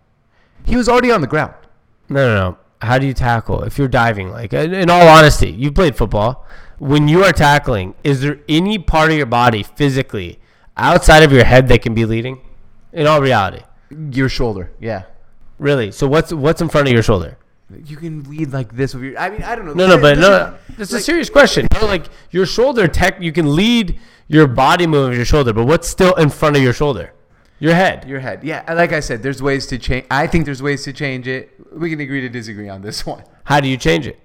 He was already on the ground. No. How do you tackle if you're diving? Like, in all honesty, you played football. When you are tackling, is there any part of your body physically outside of your head that can be leading? In all reality. Your shoulder, yeah. Really? So what's in front of your shoulder? You can lead like this with your. I mean, I don't know. No. It's like, a serious question. You know, like your shoulder tech, you can lead your body movement with your shoulder, but what's still in front of your shoulder? Your head. Yeah. Like I said, there's ways to change. I think there's ways to change it. We can agree to disagree on this one. How do you change it?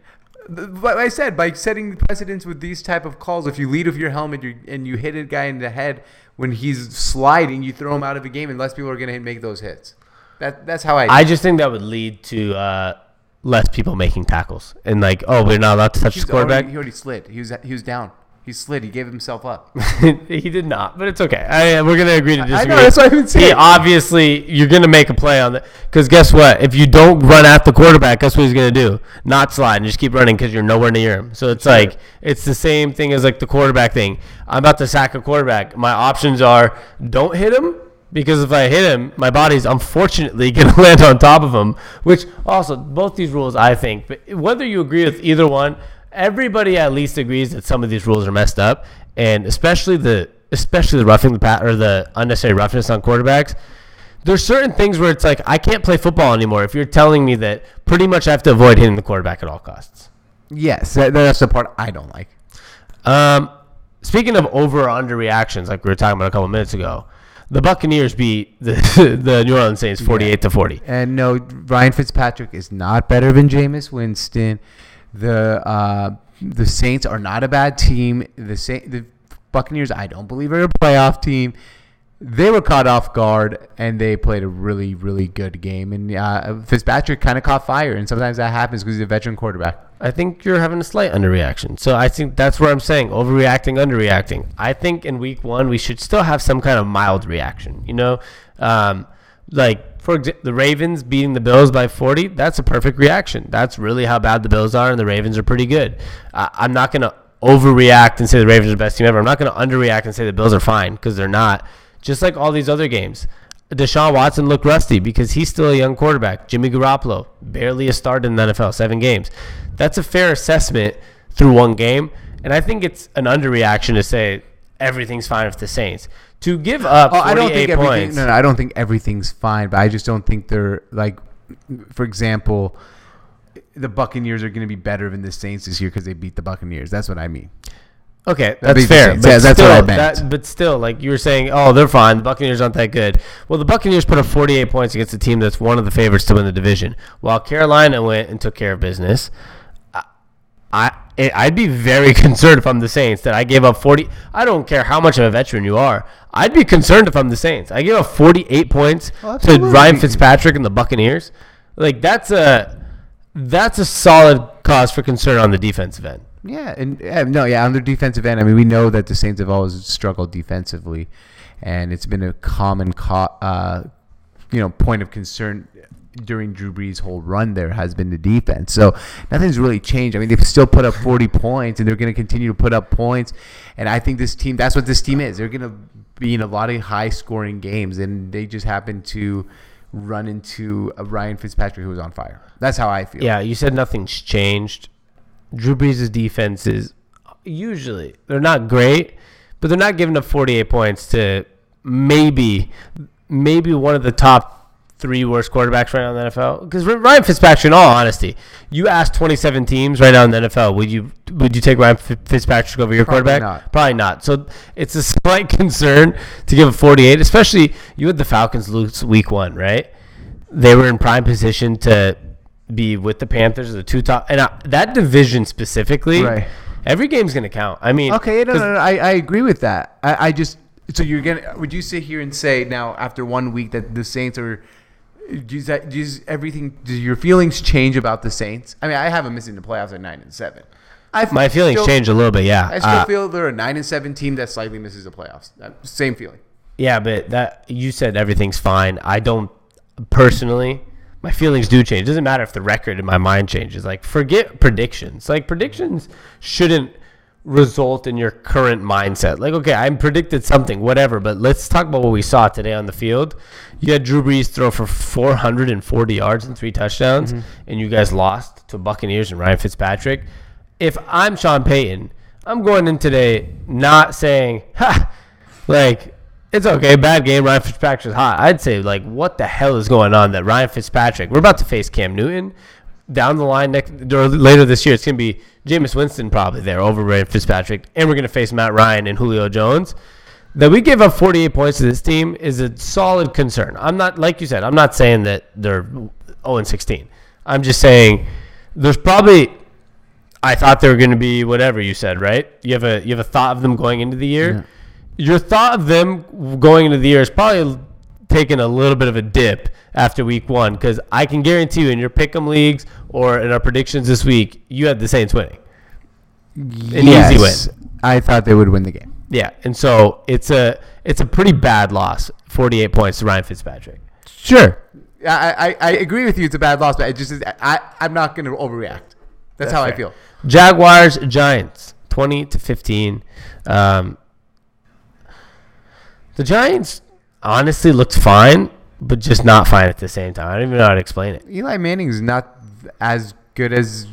Like I said, by setting precedents with these type of calls, if you lead with your helmet and you hit a guy in the head when he's sliding, you throw him out of the game, and less people are going to make those hits. That's how I. I just think that would lead to. Less people making tackles and like, oh, we're not allowed to touch the quarterback. He already slid. He was down. He slid. He gave himself up. He did not, but it's okay. We're gonna agree to disagree. I know that's what I've been saying. Obviously, you're gonna make a play on that because guess what? If you don't run at the quarterback, guess what he's gonna do? Not slide and just keep running because you're nowhere near him. So it's sure. Like it's the same thing as like the quarterback thing. I'm about to sack a quarterback. My options are don't hit him. Because if I hit him, my body's unfortunately going to land on top of him, which also, both these rules, I think, but whether you agree with either one, everybody at least agrees that some of these rules are messed up, and especially the roughing the pass or the unnecessary roughness on quarterbacks. there's certain things where it's like, I can't play football anymore if you're telling me that pretty much I have to avoid hitting the quarterback at all costs. Yes, that's the part I don't like. Speaking of over or under reactions, like we were talking about a couple minutes ago, the Buccaneers beat the New Orleans Saints 48-40. And no, Ryan Fitzpatrick is not better than Jameis Winston. The Saints are not a bad team. The Buccaneers, I don't believe, are a playoff team. They were caught off guard, and they played a really, really good game. And Fitzpatrick kind of caught fire, and sometimes that happens because he's a veteran quarterback. I think you're having a slight underreaction. So I think that's where I'm saying overreacting, underreacting. I think in week one we should still have some kind of mild reaction. You know, like for the Ravens beating the Bills by 40, that's a perfect reaction. That's really how bad the Bills are, and the Ravens are pretty good. I'm not going to overreact and say the Ravens are the best team ever. I'm not going to underreact and say the Bills are fine because they're not. Just like all these other games, Deshaun Watson looked rusty because he's still a young quarterback. Jimmy Garoppolo, barely a start in the NFL, 7 games. That's a fair assessment through one game, and I think it's an underreaction to say everything's fine with the Saints. To give up 48 points. No, I don't think everything's fine, but I just don't think they're, like, for example, the Buccaneers are going to be better than the Saints this year because they beat the Buccaneers. That's what I mean. Okay, that's fair. Yeah, that's what I meant. But still, like you were saying, oh, they're fine. The Buccaneers aren't that good. Well, the Buccaneers put up 48 points against a team that's one of the favorites to win the division. While Carolina went and took care of business, I'd be very concerned if I'm the Saints that I gave up 40. I don't care how much of a veteran you are. I'd be concerned if I'm the Saints. I gave up 48 points to Ryan Fitzpatrick and the Buccaneers. Like, that's a solid cause for concern on the defensive end. Yeah, and on their defensive end, I mean, we know that the Saints have always struggled defensively, and it's been a common, point of concern during Drew Brees' whole run. There has been the defense, so nothing's really changed. I mean, they've still put up 40 points, and they're going to continue to put up points. And I think that's what this team is. They're going to be in a lot of high-scoring games, and they just happen to run into Ryan Fitzpatrick, who was on fire. That's how I feel. Yeah, you said nothing's changed. Drew Brees' defense is usually, they're not great, but they're not giving up 48 points to maybe one of the top 3 worst quarterbacks right now in the NFL. Because Ryan Fitzpatrick, in all honesty, you ask 27 teams right now in the NFL, would you take Ryan Fitzpatrick over your quarterback? Probably not. So it's a slight concern to give a 48, especially you had the Falcons lose week 1, right? They were in prime position to be with the Panthers, the 2 top, and that division specifically. Right. Every game's gonna count. I mean, okay, no, I agree with that. I just, so you're gonna, would you sit here and say now after 1 week that the Saints are, do your feelings change about the Saints? I mean, I have them missing the playoffs at 9-7. My feelings change a little bit, yeah. I still feel they're a 9-7 team that slightly misses the playoffs. Same feeling. Yeah, but that you said everything's fine. I don't personally. My feelings do change. It doesn't matter if the record in my mind changes. Like, forget predictions. Like, predictions shouldn't result in your current mindset. Like, okay, I predicted something, whatever, but let's talk about what we saw today on the field. You had Drew Brees throw for 440 yards and 3 touchdowns, and you guys lost to Buccaneers and Ryan Fitzpatrick. If I'm Sean Payton, I'm going in today not saying, it's okay, bad game, Ryan Fitzpatrick's hot. I'd say, what the hell is going on that Ryan Fitzpatrick, we're about to face Cam Newton down the line later this year. It's going to be Jameis Winston probably there over Ryan Fitzpatrick, and we're going to face Matt Ryan and Julio Jones. That we give up 48 points to this team is a solid concern. I'm not, like you said, I'm not saying that they're 0-16. I'm just saying there's probably, I thought they were going to be whatever you said, right? You have a thought of them going into the year. Yeah. Your thought of them going into the year is probably taking a little bit of a dip after week 1, because I can guarantee you in your pick'em leagues or in our predictions this week, you had the Saints winning. Yes, easy win. I thought they would win the game. Yeah, and so it's a pretty bad loss, 48 points to Ryan Fitzpatrick. Sure. I agree with you, it's a bad loss, but I'm not going to overreact. That's how fair. I feel. Jaguars, Giants, 20-15. The Giants honestly looked fine, but just not fine at the same time. I don't even know how to explain it. Eli Manning's not as good as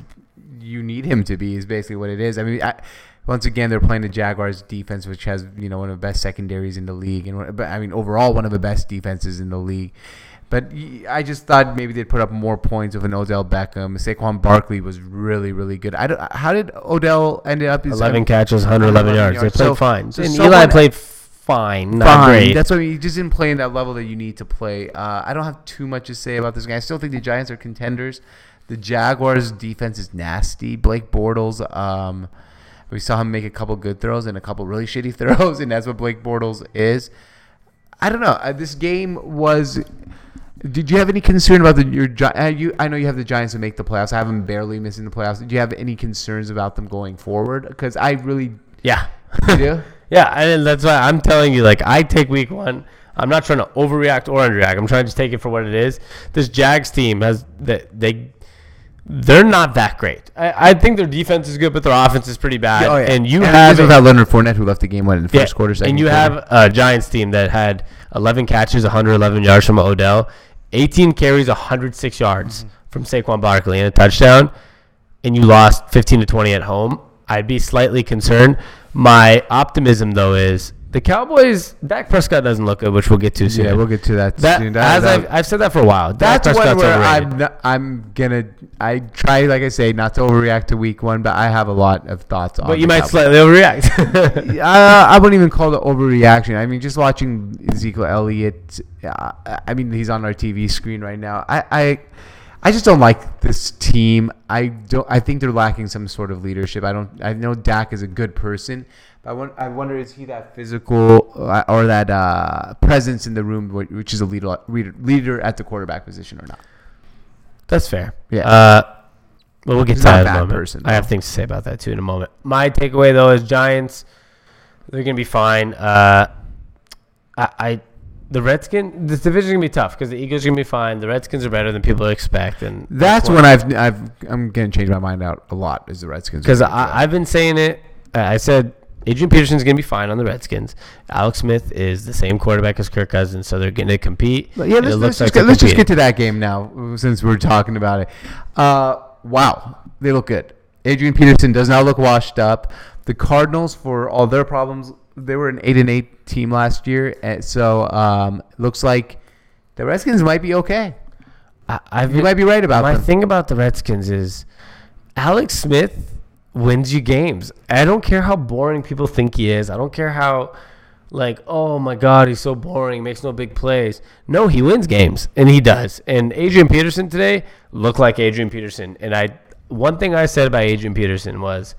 you need him to be is basically what it is. I mean, once again, they're playing the Jaguars defense, which has, you know, one of the best secondaries in the league, and I mean overall one of the best defenses in the league. But I just thought maybe they'd put up more points of an Odell Beckham. Saquon Barkley was really, really good. I don't, how did Odell end up? 11 catches, 111 yards. They played fine. And Eli played fine. Not great. That's what I mean. He just didn't play in that level that you need to play. I don't have too much to say about this game. I still think the Giants are contenders. The Jaguars' defense is nasty. Blake Bortles, we saw him make a couple good throws and a couple really shitty throws, and that's what Blake Bortles is. I don't know. This game was... Did you have any concern about I know you have the Giants to make the playoffs. I have them barely missing the playoffs. Did you have any concerns about them going forward? Because I really... Yeah. You do? Yeah, and that's why I'm telling you, like, I take week one. I'm not trying to overreact or underreact. I'm trying to just take it for what it is. This Jags team has... They're not that great. I think their defense is good, but their offense is pretty bad. Oh, yeah. And you have without Leonard Fournette, who left the game in the first quarter. And you have a Giants team that had 11 catches, 111 yards from Odell, 18 carries, 106 yards from Saquon Barkley, and a touchdown. And you lost 15-20 at home. I'd be slightly concerned. My optimism, though, is the Cowboys. Dak Prescott doesn't look good, which we'll get to soon. Yeah, we'll get to that soon. I've said that for a while. That's one where I try, like I say, not to overreact to week one, but I have a lot of thoughts on it. But you might slightly overreact. I wouldn't even call it overreaction. I mean, just watching Ezekiel Elliott, I mean, he's on our TV screen right now. I just don't like this team. I think they're lacking some sort of leadership. I know Dak is a good person. I wonder, is he that physical or that presence in the room, which is a leader at the quarterback position or not? That's fair. Yeah. But we'll get to that in a moment. I have things to say about that too in a moment. My takeaway though is Giants. They're gonna be fine. The Redskins, this division is going to be tough because the Eagles are going to be fine. The Redskins are better than people expect. And that's when I'm going to change my mind out a lot is the Redskins. Because I've been saying it. I said Adrian Peterson is going to be fine on the Redskins. Alex Smith is the same quarterback as Kirk Cousins, so they're going to compete. But yeah, let's just get to that game now since we're talking about it. Wow, they look good. Adrian Peterson does not look washed up. The Cardinals, for all their problems, they were an 8-8 team last year, and so looks like the Redskins might be okay. You might be right about that. My thing about the Redskins is Alex Smith wins you games. I don't care how boring people think he is. I don't care how, like, oh, my God, he's so boring, makes no big plays. No, he wins games, and he does. And Adrian Peterson today looked like Adrian Peterson. And one thing I said about Adrian Peterson was,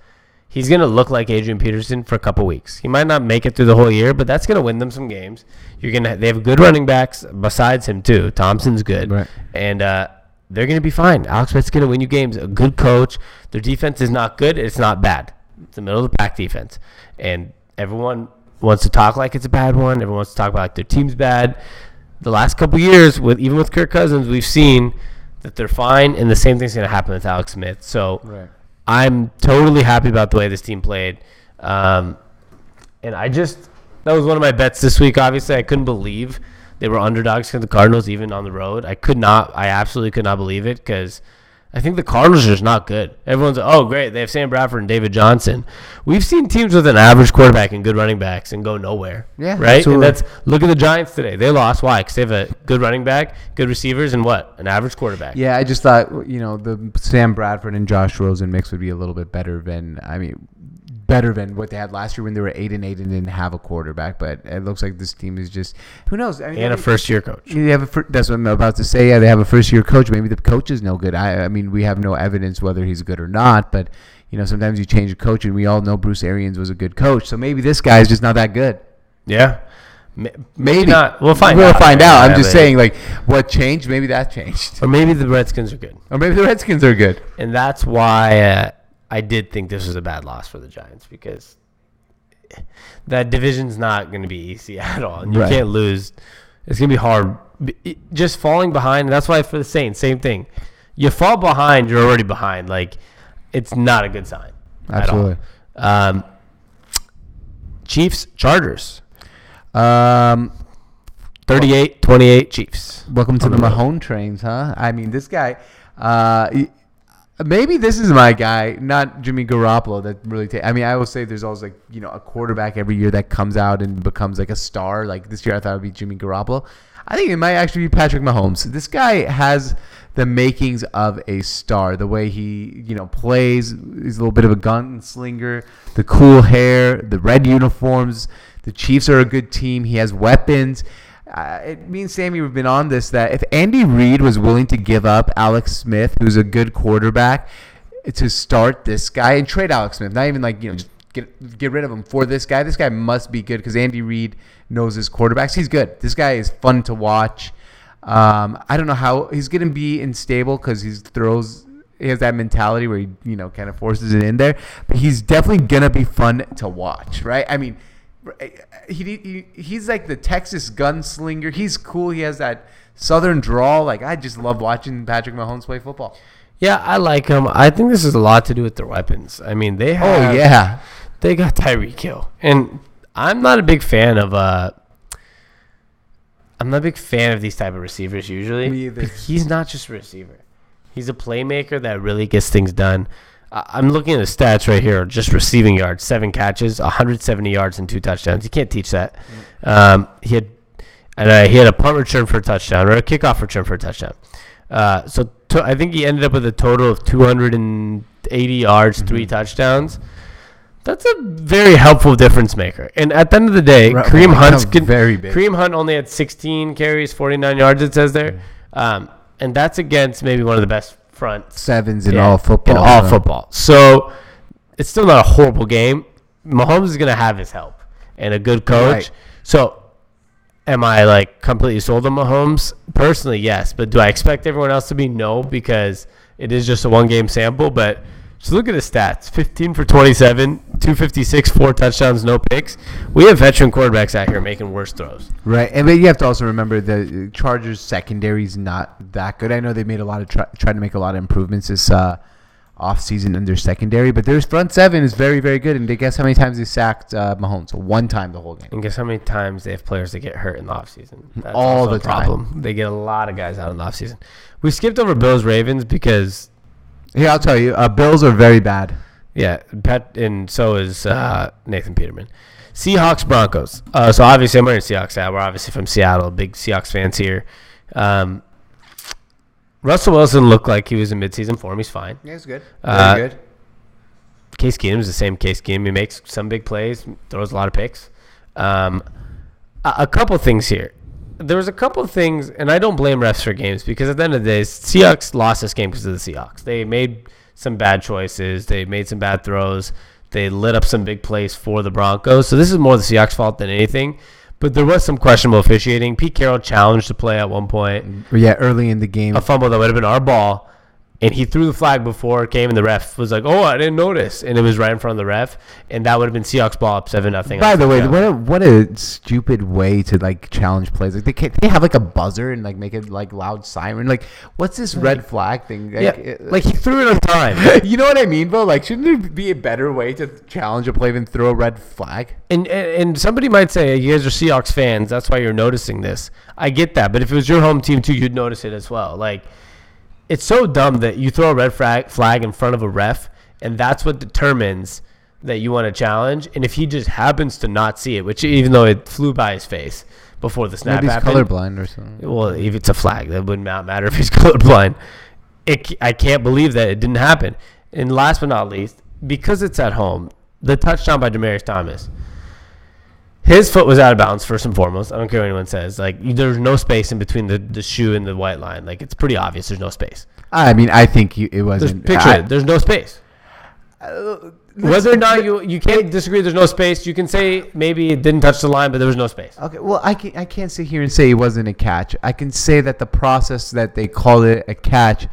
he's going to look like Adrian Peterson for a couple weeks. He might not make it through the whole year, but that's going to win them some games. They have good running backs besides him, too. Thompson's good. Right. And they're going to be fine. Alex Smith's going to win you games. A good coach. Their defense is not good. It's not bad. It's a middle-of-the-pack defense. And everyone wants to talk like it's a bad one. Everyone wants to talk about like their team's bad. The last couple years, even with Kirk Cousins, we've seen that they're fine, and the same thing's going to happen with Alex Smith. So. Right. I'm totally happy about the way this team played. That was one of my bets this week. Obviously, I couldn't believe they were underdogs against the Cardinals, even on the road. I absolutely could not believe it because I think the Cardinals are just not good. Everyone's like, oh, great, they have Sam Bradford and David Johnson. We've seen teams with an average quarterback and good running backs and go nowhere. Yeah, right? Absolutely. And look at the Giants today. They lost. Why? Because they have a good running back, good receivers, and what? An average quarterback. Yeah, I just thought, you know, the Sam Bradford and Josh Rosen mix would be a little bit better than what they had last year when they were 8-8 and didn't have a quarterback. But it looks like this team is just, who knows? I mean, and a first-year coach. That's what I'm about to say. Yeah, they have a first-year coach. Maybe the coach is no good. I mean, we have no evidence whether he's good or not. But, you know, sometimes you change a coach, and we all know Bruce Arians was a good coach. So maybe this guy is just not that good. Yeah. Maybe not. We'll find out. I'm just saying, like, what changed? Maybe that changed. Or maybe the Redskins are good. And that's why I did think this was a bad loss for the Giants because that division's not going to be easy at all. And you can't lose. It's going to be hard. Just falling behind, that's why for the Saints, same thing. You fall behind, you're already behind. Like, it's not a good sign. Absolutely. At all. Chiefs, Chargers. 38-28 Chiefs. Welcome to the Mahone trains, huh? I mean, this guy... Maybe this is my guy, not Jimmy Garoppolo, that really I mean, I will say there's always, like, you know, a quarterback every year that comes out and becomes, like, a star. Like, this year I thought it would be Jimmy Garoppolo. I think it might actually be Patrick Mahomes. This guy has the makings of a star. The way he, you know, plays, he's a little bit of a gunslinger. The cool hair, the red uniforms. The Chiefs are a good team. He has weapons. Me and Sammy have been on this, that if Andy Reid was willing to give up Alex Smith, who's a good quarterback, to start this guy and trade Alex Smith, not even like, you know, just get rid of him for this guy must be good because Andy Reid knows his quarterbacks. He's good. This guy is fun to watch. I don't know how he's going to be unstable because he has that mentality where he, you know, kind of forces it in there, but he's definitely going to be fun to watch, right? I mean, he's like the Texas gunslinger. He's cool. He has that southern drawl. Like, I just love watching Patrick Mahomes play football. Yeah, I like him. I think this is a lot to do with their weapons. I mean, they have. Oh yeah, they got Tyreek Hill, and I'm not a big fan of. I'm not a big fan of these type of receivers usually. Me either. He's not just a receiver. He's a playmaker that really gets things done. I'm looking at the stats right here. Just receiving yards, 7 catches, 170 yards, and 2 touchdowns. You can't teach that. He had a punt return for a touchdown or a kickoff return for a touchdown. I think he ended up with a total of 280 yards, 3 touchdowns. That's a very helpful difference maker. And at the end of the day, Kareem Hunt only had 16 carries, 49 yards. It says there, and that's against maybe one of the best front sevens in all football. So it's still not a horrible game. Mahomes is going to have his help and a good coach. Right. So am I like completely sold on Mahomes? Personally, yes. But do I expect everyone else to be? No, because it is just a one-game sample. But just look at his stats. 15 for 27, 256, 4 touchdowns, no picks. We have veteran quarterbacks out here making worse throws. Right. And but you have to also remember the Chargers' secondary is not that good. I know they made a lot of tried to make a lot of improvements this offseason in their secondary, but their front seven is very, very good. And guess how many times they sacked Mahomes? One time the whole game. And guess how many times they have players that get hurt in the offseason? That's all the problem. They get a lot of guys out in the offseason. We skipped over Bills-Ravens because... Yeah, I'll tell you. Bills are very bad. Yeah, and so is Nathan Peterman. Seahawks, Broncos. So obviously, I'm wearing Seahawks hat. We're obviously from Seattle. Big Seahawks fans here. Russell Wilson looked like he was in midseason form. He's fine. Yeah, he's good. Very good. Case Keenum is the same Case Keenum. He makes some big plays, throws a lot of picks. A couple things here. There was a couple of things, and I don't blame refs for games because at the end of the day, Seahawks lost this game because of the Seahawks. They made some bad choices. They made some bad throws. They lit up some big plays for the Broncos. So this is more the Seahawks' fault than anything. But there was some questionable officiating. Pete Carroll challenged the play at one point. Yeah, early in the game. A fumble that would have been our ball. And he threw the flag before it came, and the ref was like, oh, I didn't notice. And it was right in front of the ref, and that would have been Seahawks ball up 7-0. By the way, what a stupid way to, like, challenge plays. Like, they have, like, a buzzer and, like, make it, like, loud siren. Like, what's this red flag thing? Like, yeah. Like, he threw it on time. You know what I mean, Bo? Like, shouldn't there be a better way to challenge a play than throw a red flag? And somebody might say, you guys are Seahawks fans. That's why you're noticing this. I get that. But if it was your home team, too, you'd notice it as well. Like, it's so dumb that you throw a red flag in front of a ref, and that's what determines that you want to challenge. And if he just happens to not see it, which even though it flew by his face before the snap happened. Maybe he's colorblind or something. Well, if it's a flag, that wouldn't matter if he's colorblind. I can't believe that it didn't happen. And last but not least, because it's at home, the touchdown by Demaryius Thomas. His foot was out of bounds, first and foremost. I don't care what anyone says. Like, there's no space in between the shoe and the white line. Like, it's pretty obvious there's no space. I mean, I think it wasn't. There's no space. Whether or not you can't disagree there's no space. You can say maybe it didn't touch the line, but there was no space. Okay, well, I can't sit here and say it wasn't a catch. I can say that the process that they called it a catch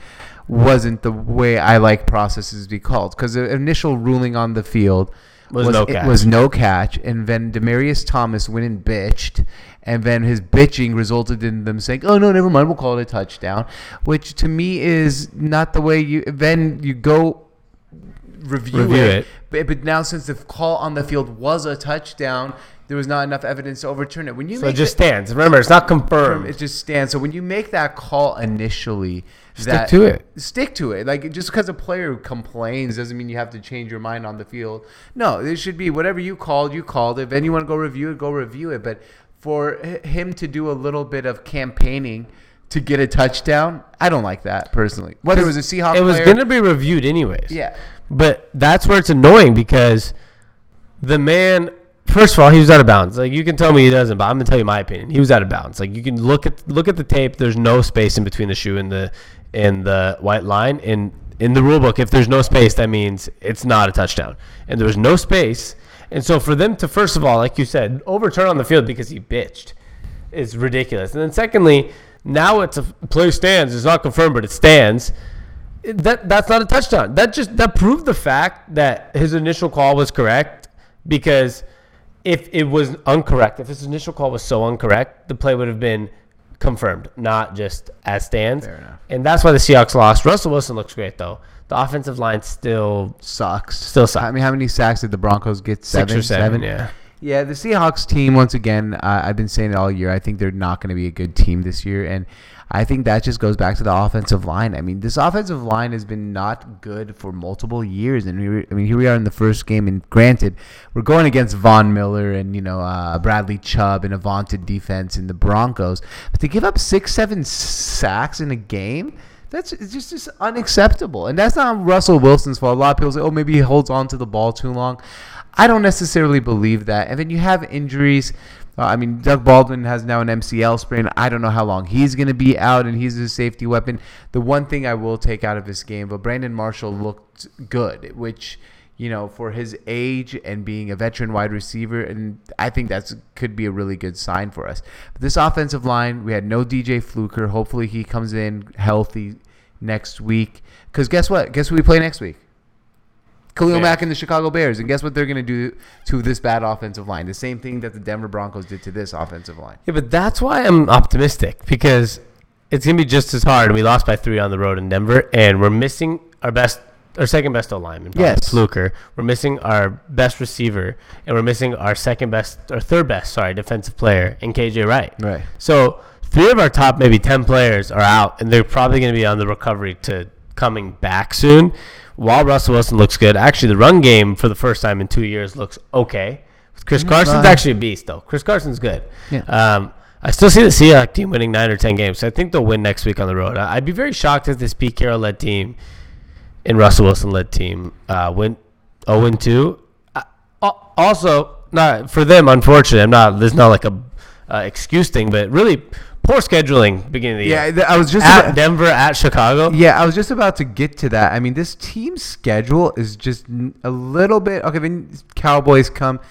wasn't the way I like processes to be called. Because the initial ruling on the field – was no catch, and then Demaryius Thomas went and bitched, and then his bitching resulted in them saying, oh, no, never mind, we'll call it a touchdown, which to me is not the way you – then you go – review it. But now since the call on the field was a touchdown, there was not enough evidence to overturn it. So it just stands. Remember, it's not confirmed. It just stands. So when you make that call initially, Stick to it. Like, just because a player complains doesn't mean you have to change your mind on the field. No, it should be whatever you called, you called. If anyone go review it. But for him to do a little bit of campaigning to get a touchdown, I don't like that personally. Whether it was a Seahawks player. It was going to be reviewed anyways. Yeah. But that's where it's annoying, because the man, first of all, he was out of bounds. Like, you can tell me he doesn't, but I'm going to tell you my opinion. He was out of bounds. Like, you can look at the tape. There's no space in between the shoe and the white line. And in the rule book, if there's no space, that means it's not a touchdown. And there was no space. And so for them to, first of all, like you said, overturn on the field because he bitched is ridiculous. And then secondly, now it's a play stands. It's not confirmed, but it stands. That's not a touchdown. That proved the fact that his initial call was correct, because if it was incorrect, if his initial call was so incorrect, the play would have been confirmed, not just as stands. Fair enough. And that's why the Seahawks lost. Russell Wilson looks great, though. The offensive line still sucks. I mean, how many sacks did the Broncos get? 6 or 7? Yeah. Yeah, the Seahawks team, once again, I've been saying it all year, I think they're not going to be a good team this year. And I think that just goes back to the offensive line. I mean, this offensive line has been not good for multiple years. And here we are in the first game. And granted, we're going against Von Miller and, Bradley Chubb and a vaunted defense in the Broncos. But to give up 6-7 sacks in a game, it's just unacceptable. And that's not Russell Wilson's fault. A lot of people say, oh, maybe he holds on to the ball too long. I don't necessarily believe that. And then you have injuries. I mean, Doug Baldwin has now an MCL sprain. I don't know how long he's going to be out, and he's a safety weapon. The one thing I will take out of this game, but Brandon Marshall looked good, which, for his age and being a veteran wide receiver, and I think that could be a really good sign for us. But this offensive line, we had no DJ Fluker. Hopefully he comes in healthy next week, because guess what? Guess who we play next week? Khalil Mack and the Chicago Bears. And guess what they're going to do to this bad offensive line? The same thing that the Denver Broncos did to this offensive line. Yeah, but that's why I'm optimistic, because it's going to be just as hard. We lost by 3 on the road in Denver, and we're missing our second best lineman, Fluker. We're missing our best receiver, and we're missing our third best defensive player in KJ Wright. Right. So 3 of our top maybe 10 players are out, and they're probably going to be on the recovery to coming back soon. While Russell Wilson looks good, actually the run game for the first time in 2 years looks okay. Chris Carson's actually a beast, though. Chris Carson's good. Yeah. I still see the Seahawks team winning 9 or 10 games. So I think they'll win next week on the road. I'd be very shocked if this Pete Carroll-led team and Russell Wilson-led team went 0-2. Also, not for them, unfortunately. There's not like a excuse thing, but really poor scheduling beginning of the year. Yeah, I was just at Denver, at Chicago. Yeah, I was just about to get to that. I mean, this team's schedule is just a little bit okay. Then Cowboys come.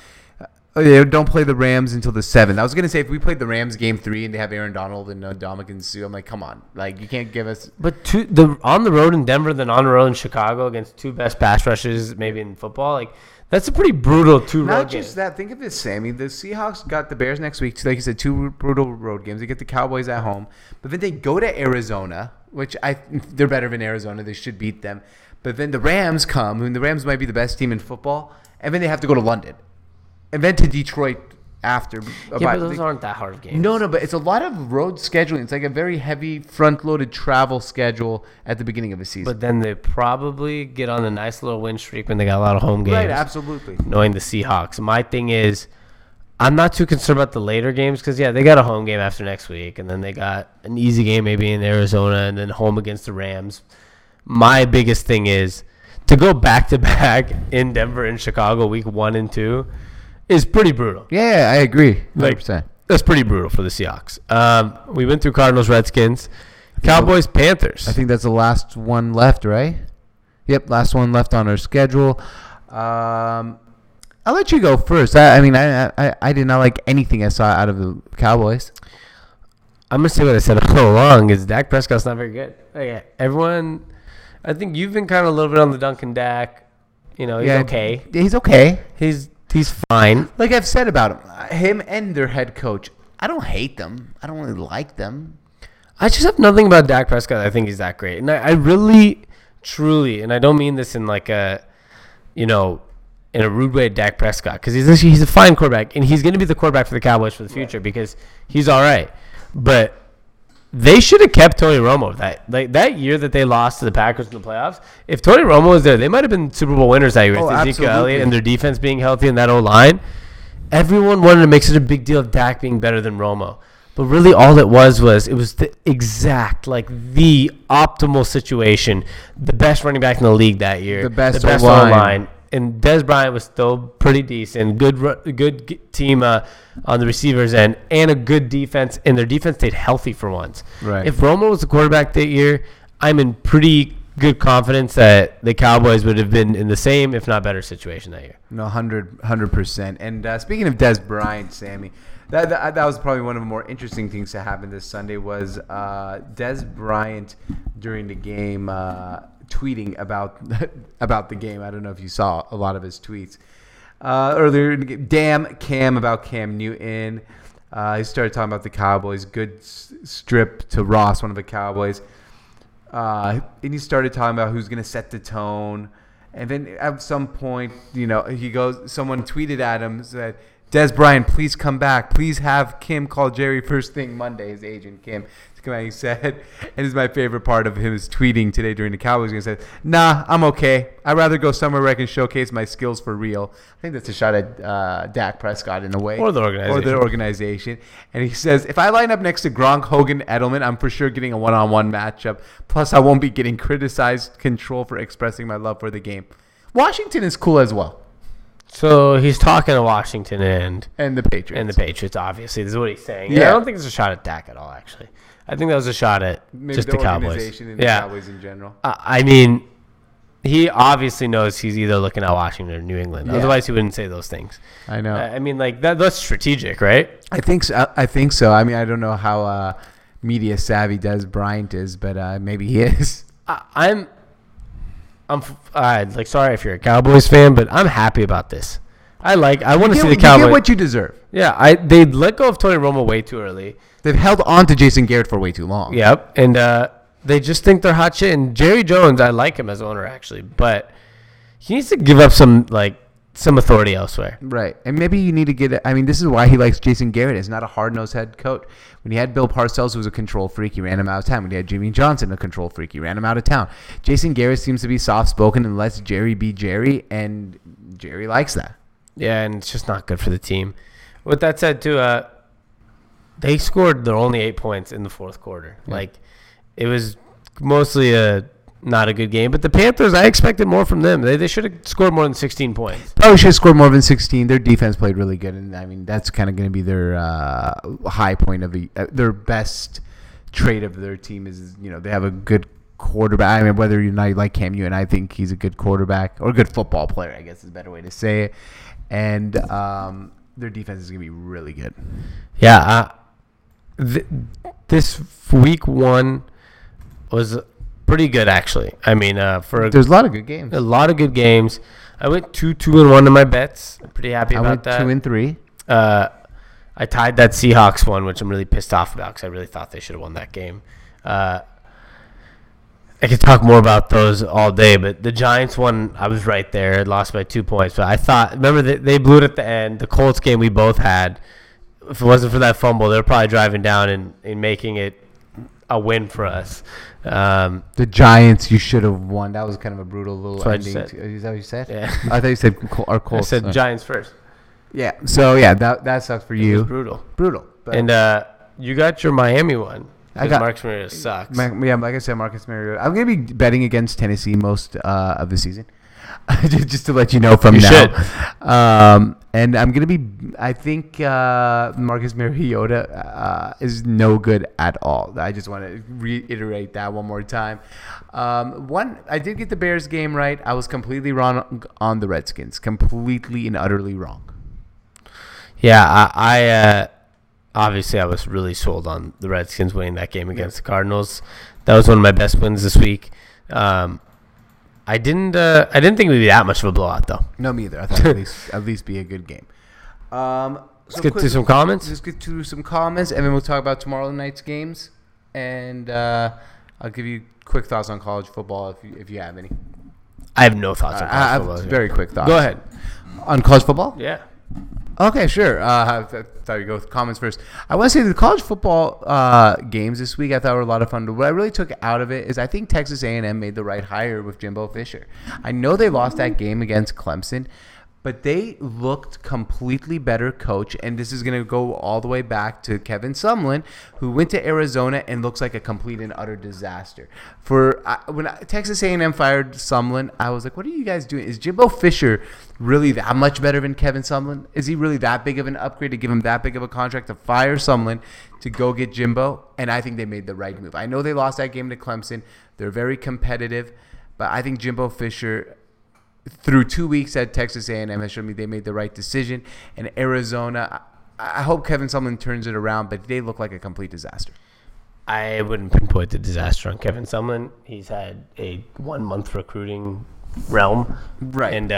They don't play the Rams until the 7th. I was gonna say, if we played the Rams game 3 and they have Aaron Donald and Ndamukong Suh, I'm like, come on, like you can't give us. But on the road in Denver, then on the road in Chicago against 2 best pass rushes maybe in football, like. That's a pretty brutal 2 road games. Not just that. Think of this, Sammy. The Seahawks got the Bears next week. Like you said, 2 brutal road games. They get the Cowboys at home. But then they go to Arizona, which they're better than Arizona. They should beat them. But then the Rams come, and the Rams might be the best team in football. And then they have to go to London. And then to Detroit after. Yeah, but those aren't that hard of games. No, but it's a lot of road scheduling. It's like a very heavy front-loaded travel schedule at the beginning of the season. But then they probably get on a nice little win streak when they got a lot of home games. Right, absolutely. Knowing the Seahawks. My thing is, I'm not too concerned about the later games because, yeah, they got a home game after next week, and then they got an easy game maybe in Arizona and then home against the Rams. My biggest thing is to go back-to-back in Denver and Chicago week 1 and 2 – is pretty brutal. Yeah, I agree. 100%. Like, that's pretty brutal for the Seahawks. We went through Cardinals, Redskins, Cowboys, Panthers. I think that's the last one left, right? Yep, last one left on our schedule. I'll let you go first. I did not like anything I saw out of the Cowboys. I'm going to say what I said all along is Dak Prescott's not very good. Okay, everyone, I think you've been kind of a little bit on the Duncan Dak. He's okay. He's okay. He's fine. Like I've said about him and their head coach, I don't hate them. I don't really like them. I just have nothing about Dak Prescott. I think he's that great. And I really, truly, and I don't mean this in like a you know, in a rude way, Dak Prescott, because he's a fine quarterback, and he's going to be the quarterback for the Cowboys for the future because he's all right. But they should have kept Tony Romo. That year that they lost to the Packers in the playoffs, if Tony Romo was there, they might have been Super Bowl winners that year. Oh, with Ezekiel Elliott and their defense being healthy and that O-line. Everyone wanted to make such a big deal of Dak being better than Romo. But really all it was it was the exact, like, the optimal situation. The best running back in the league that year. The best O-line. And Des Bryant was still pretty decent. Good team on the receivers end, and a good defense. And their defense stayed healthy for once. Right. If Romo was the quarterback that year, I'm in pretty good confidence that the Cowboys would have been in the same, if not better, situation that year. No, 100%. And speaking of Des Bryant, Sammy, that was probably one of the more interesting things that happened this Sunday was Des Bryant during the game tweeting about the game. I don't know if you saw a lot of his tweets earlier in the game. Damn Cam about Cam Newton. He started talking about the Cowboys. Good strip to Ross, one of the Cowboys. And he started talking about who's going to set the tone. And then at some point, you know, someone tweeted at him, said, Des Bryant, please come back. Please have Kim call Jerry first thing Monday, his agent, Kim. He said, and this is my favorite part of him is tweeting today during the Cowboys game. He said, nah, I'm okay. I'd rather go somewhere where I can showcase my skills for real. I think that's a shot at Dak Prescott in a way. Or the organization. And he says, if I line up next to Gronk, Hogan, Edelman, I'm for sure getting a one-on-one matchup. Plus, I won't be getting criticized control for expressing my love for the game. Washington is cool as well. So he's talking to Washington and the Patriots. And the Patriots, obviously. This is what he's saying. Yeah. I don't think it's a shot at Dak at all, actually. I think that was a shot at maybe just the Cowboys. And the Cowboys in general. I mean, he obviously knows he's either looking at Washington or New England. Yeah. Otherwise, he wouldn't say those things. I know. I mean, like that's strategic, right? I think so. I mean, I don't know how media savvy Des Bryant is, but maybe he is. I'm sorry if you're a Cowboys fan, but I'm happy about this. I want to see the Cowboys. You get what you deserve. Yeah, they let go of Tony Romo way too early. They've held on to Jason Garrett for way too long. Yep, and they just think they're hot shit. And Jerry Jones, I like him as owner, actually, but he needs to give up some authority elsewhere. Right, and maybe you need to this is why he likes Jason Garrett. He's not a hard-nosed head coach. When he had Bill Parcells, who was a control freak, he ran him out of town. When he had Jimmy Johnson, a control freak, he ran him out of town. Jason Garrett seems to be soft-spoken and lets Jerry be Jerry, and Jerry likes that. Yeah, and it's just not good for the team. With that said, too, they scored their only 8 points in the fourth quarter. Yeah. It was mostly not a good game. But the Panthers, I expected more from them. They should have scored more than 16 points. Probably should have scored more than 16. Their defense played really good. And, I mean, that's kind of going to be their high point of their best trait of their team is, you know, they have a good quarterback. I mean, whether or not you like Cam Newton, I think he's a good quarterback or a good football player, I guess is a better way to say it. And their defense is going to be really good. Yeah. This week one was pretty good, actually. I mean, there's a lot of good games. A lot of good games. I went 2-2-1 in my bets. I'm pretty happy about that. I went 2-3. I tied that Seahawks one, which I'm really pissed off about because I really thought they should have won that game. I could talk more about those all day, but the Giants one, I was right there. I lost by 2 points. But I thought, remember, they blew it at the end. The Colts game we both had, if it wasn't for that fumble, they were probably driving down and making it a win for us. The Giants, you should have won. That was kind of a brutal little ending. Is that what you said? Yeah. I thought you said our Colts. I said Giants first. Yeah. So, yeah, that sucks for you. It was brutal. But. And you got your Miami one. Marcus Mariota sucks. Like I said, Marcus Mariota. I'm going to be betting against Tennessee most of the season, just to let you know from now. And I'm going to be – I think Marcus Mariota is no good at all. I just want to reiterate that one more time. I did get the Bears game right. I was completely wrong on the Redskins, completely and utterly wrong. Yeah, obviously, I was really sold on the Redskins winning that game against the Cardinals. That was one of my best wins this week. I didn't think it would be that much of a blowout, though. No, me either. I thought at least be a good game. Let's get to some comments, and then we'll talk about tomorrow night's games. And I'll give you quick thoughts on college football if you have any. I have no thoughts on college football. I have very quick thoughts. Go ahead. On college football? Yeah. Okay, sure. I thought you'd go with comments first. I want to say the college football games this week I thought were a lot of fun. But what I really took out of it is I think Texas A&M made the right hire with Jimbo Fisher. I know they lost that game against Clemson, but they looked completely better coach, and this is going to go all the way back to Kevin Sumlin, who went to Arizona and looks like a complete and utter disaster. When Texas A&M fired Sumlin, I was like, what are you guys doing? Is Jimbo Fisher really that much better than Kevin Sumlin? Is he really that big of an upgrade to give him that big of a contract to fire Sumlin to go get Jimbo? And I think they made the right move. I know they lost that game to Clemson. They're very competitive, but I think Jimbo Fisher – through 2 weeks at Texas A&M has shown me they made the right decision. And Arizona, I hope Kevin Sumlin turns it around, but they look like a complete disaster. I wouldn't pinpoint the disaster on Kevin Sumlin. He's had a 1 month recruiting realm, right? And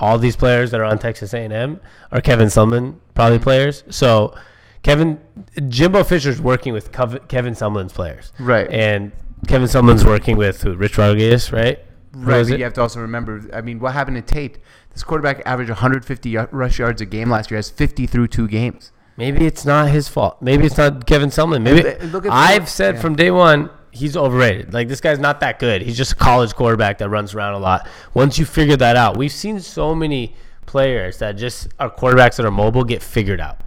all these players that are on Texas A&M are Kevin Sumlin probably players. So Jimbo Fisher's working with Kevin Sumlin's players, right? And Kevin Sumlin's working with Rich Rodriguez, right? Right, but you have to also remember, I mean, what happened to Tate? This quarterback averaged 150 rush yards a game last year. Has 50 through two games. Maybe it's not his fault. Maybe it's not Kevin Sumlin. Maybe I've said from day one, he's overrated. Like, this guy's not that good. He's just a college quarterback that runs around a lot. Once you figure that out, we've seen so many players that just are quarterbacks that are mobile get figured out.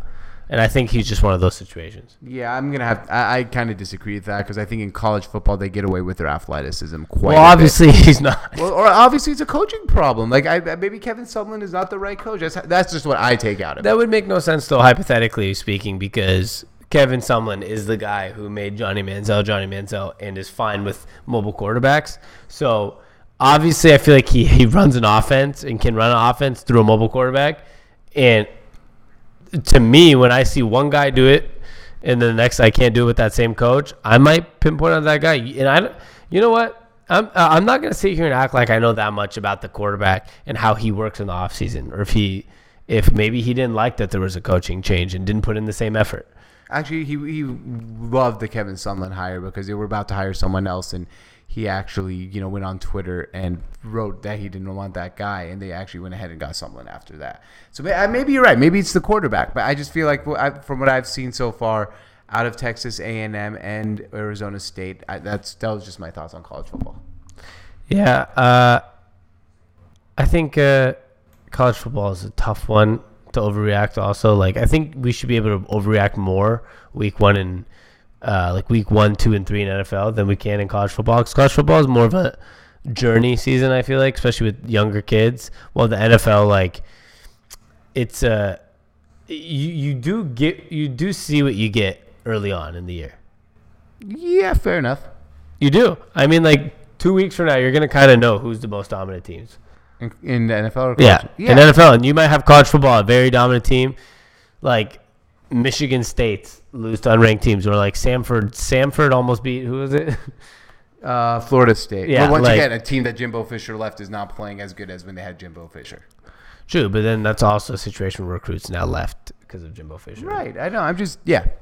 And I think he's just one of those situations. Yeah, I kind of disagree with that because I think in college football they get away with their athleticism quite a bit. Well, obviously he's not. Well, or obviously it's a coaching problem. Like maybe Kevin Sumlin is not the right coach. That's just what I take out of it. That would make no sense, though, hypothetically speaking, because Kevin Sumlin is the guy who made Johnny Manziel, and is fine with mobile quarterbacks. So obviously I feel like he runs an offense and can run an offense through a mobile quarterback. And to me, when I see one guy do it and then the next I can't do it with that same coach, I might pinpoint on that guy. And you know what? I'm not going to sit here and act like I know that much about the quarterback and how he works in the offseason, or if maybe he didn't like that there was a coaching change and didn't put in the same effort. Actually, he loved the Kevin Sumlin hire because they were about to hire someone else, and he actually, went on Twitter and wrote that he didn't want that guy, and they actually went ahead and got Sumlin after that. So maybe you're right. Maybe it's the quarterback, but I just feel like from what I've seen so far out of Texas A&M and Arizona State, that was just my thoughts on college football. Yeah, I think college football is a tough one to overreact. Also, like, I think we should be able to overreact more week one and. Like week 1, 2, and 3 in NFL than we can in college football. Because college football is more of a journey season, I feel like, especially with younger kids. Well, the NFL, like, it's you do see what you get early on in the year. Yeah, fair enough. You do. I mean, like, 2 weeks from now, you're gonna kind of know who's the most dominant teams in the NFL. Or college? Yeah, in NFL, and you might have college football a very dominant team, like Michigan State. Lose to unranked teams, or like Samford almost beat, who was it? Florida State. Yeah, but once again, a team that Jimbo Fisher left is not playing as good as when they had Jimbo Fisher. True, but then that's also a situation where recruits now left because of Jimbo Fisher. Right, I know.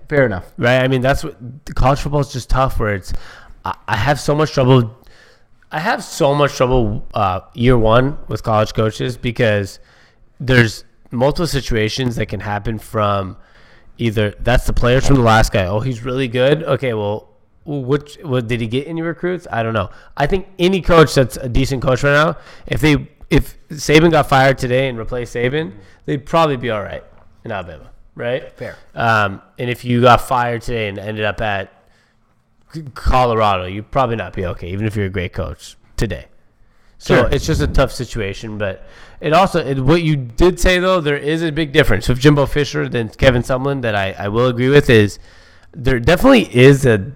Fair enough. Right, I mean, that's what college football is just tough, where it's I have so much trouble year one with college coaches because there's multiple situations that can happen from – either that's the players from the last guy. Oh, he's really good. Okay, well, what did he get any recruits? I don't know. I think any coach that's a decent coach right now, if Saban got fired today and replaced Saban, they'd probably be all right in Alabama, right? Fair. And if you got fired today and ended up at Colorado, you'd probably not be okay, even if you're a great coach today. So sure. It's just a tough situation, but what you did say, though, there is a big difference with Jimbo Fisher than Kevin Sumlin that I will agree with is there definitely is a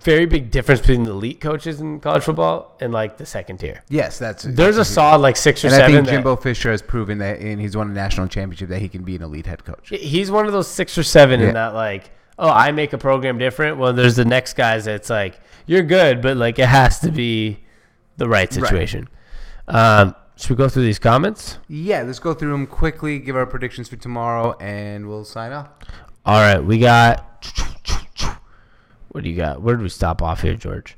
very big difference between the elite coaches in college football and like the second tier. Yes, there's a solid like 6 or 7. I think Jimbo Fisher has proven that, and he's won a national championship, that he can be an elite head coach. He's one of those 6 or 7 in that like, oh, I make a program different. Well, there's the next guys that's like, you're good, but like it has to be the right situation. Right. Should we go through these comments? Yeah, let's go through them quickly, give our predictions for tomorrow, and we'll sign off. All right, we got... What do you got? Where did we stop off here, George?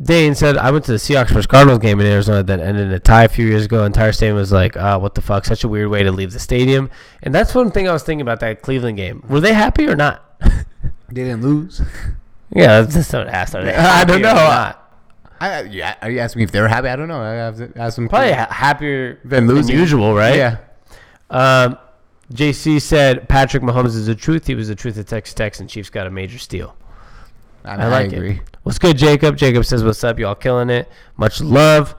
Dane said, I went to the Seahawks vs. Cardinals game in Arizona that ended in a tie a few years ago. The entire stadium was like, what the fuck, such a weird way to leave the stadium. And that's one thing I was thinking about that Cleveland game. Were they happy or not? They didn't lose. Yeah, that's not an ass. I don't know. Yeah, are you asking me if they were happy? I don't know. I have to ask them. Probably happier than usual, right? Yeah. JC said, Patrick Mahomes is the truth. He was the truth of Texas Tech, and Chiefs got a major steal. I agree. What's good, Jacob? Jacob says, what's up? Y'all killing it. Much love.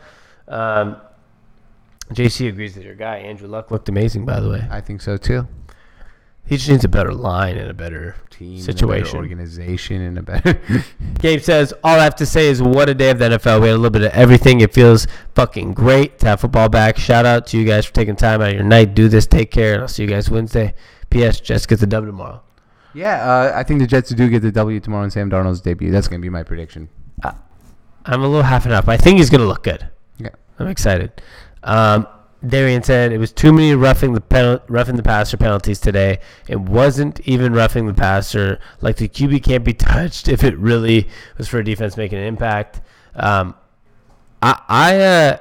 JC agrees that your guy, Andrew Luck, looked amazing, by the way. I think so, too. He just needs a better line and a better team situation. A better organization and a better... Gabe says, all I have to say is what a day of the NFL. We had a little bit of everything. It feels fucking great to have football back. Shout out to you guys for taking time out of your night. Do this. Take care. And I'll see you guys Wednesday. P.S. Jets get the W tomorrow. Yeah, I think the Jets do get the W tomorrow in Sam Darnold's debut. That's going to be my prediction. I'm a little half and half. I think he's going to look good. Yeah, I'm excited. Darian said it was too many roughing the passer penalties today. It wasn't even roughing the passer. Like, the QB can't be touched if it really was for a defense making an impact. It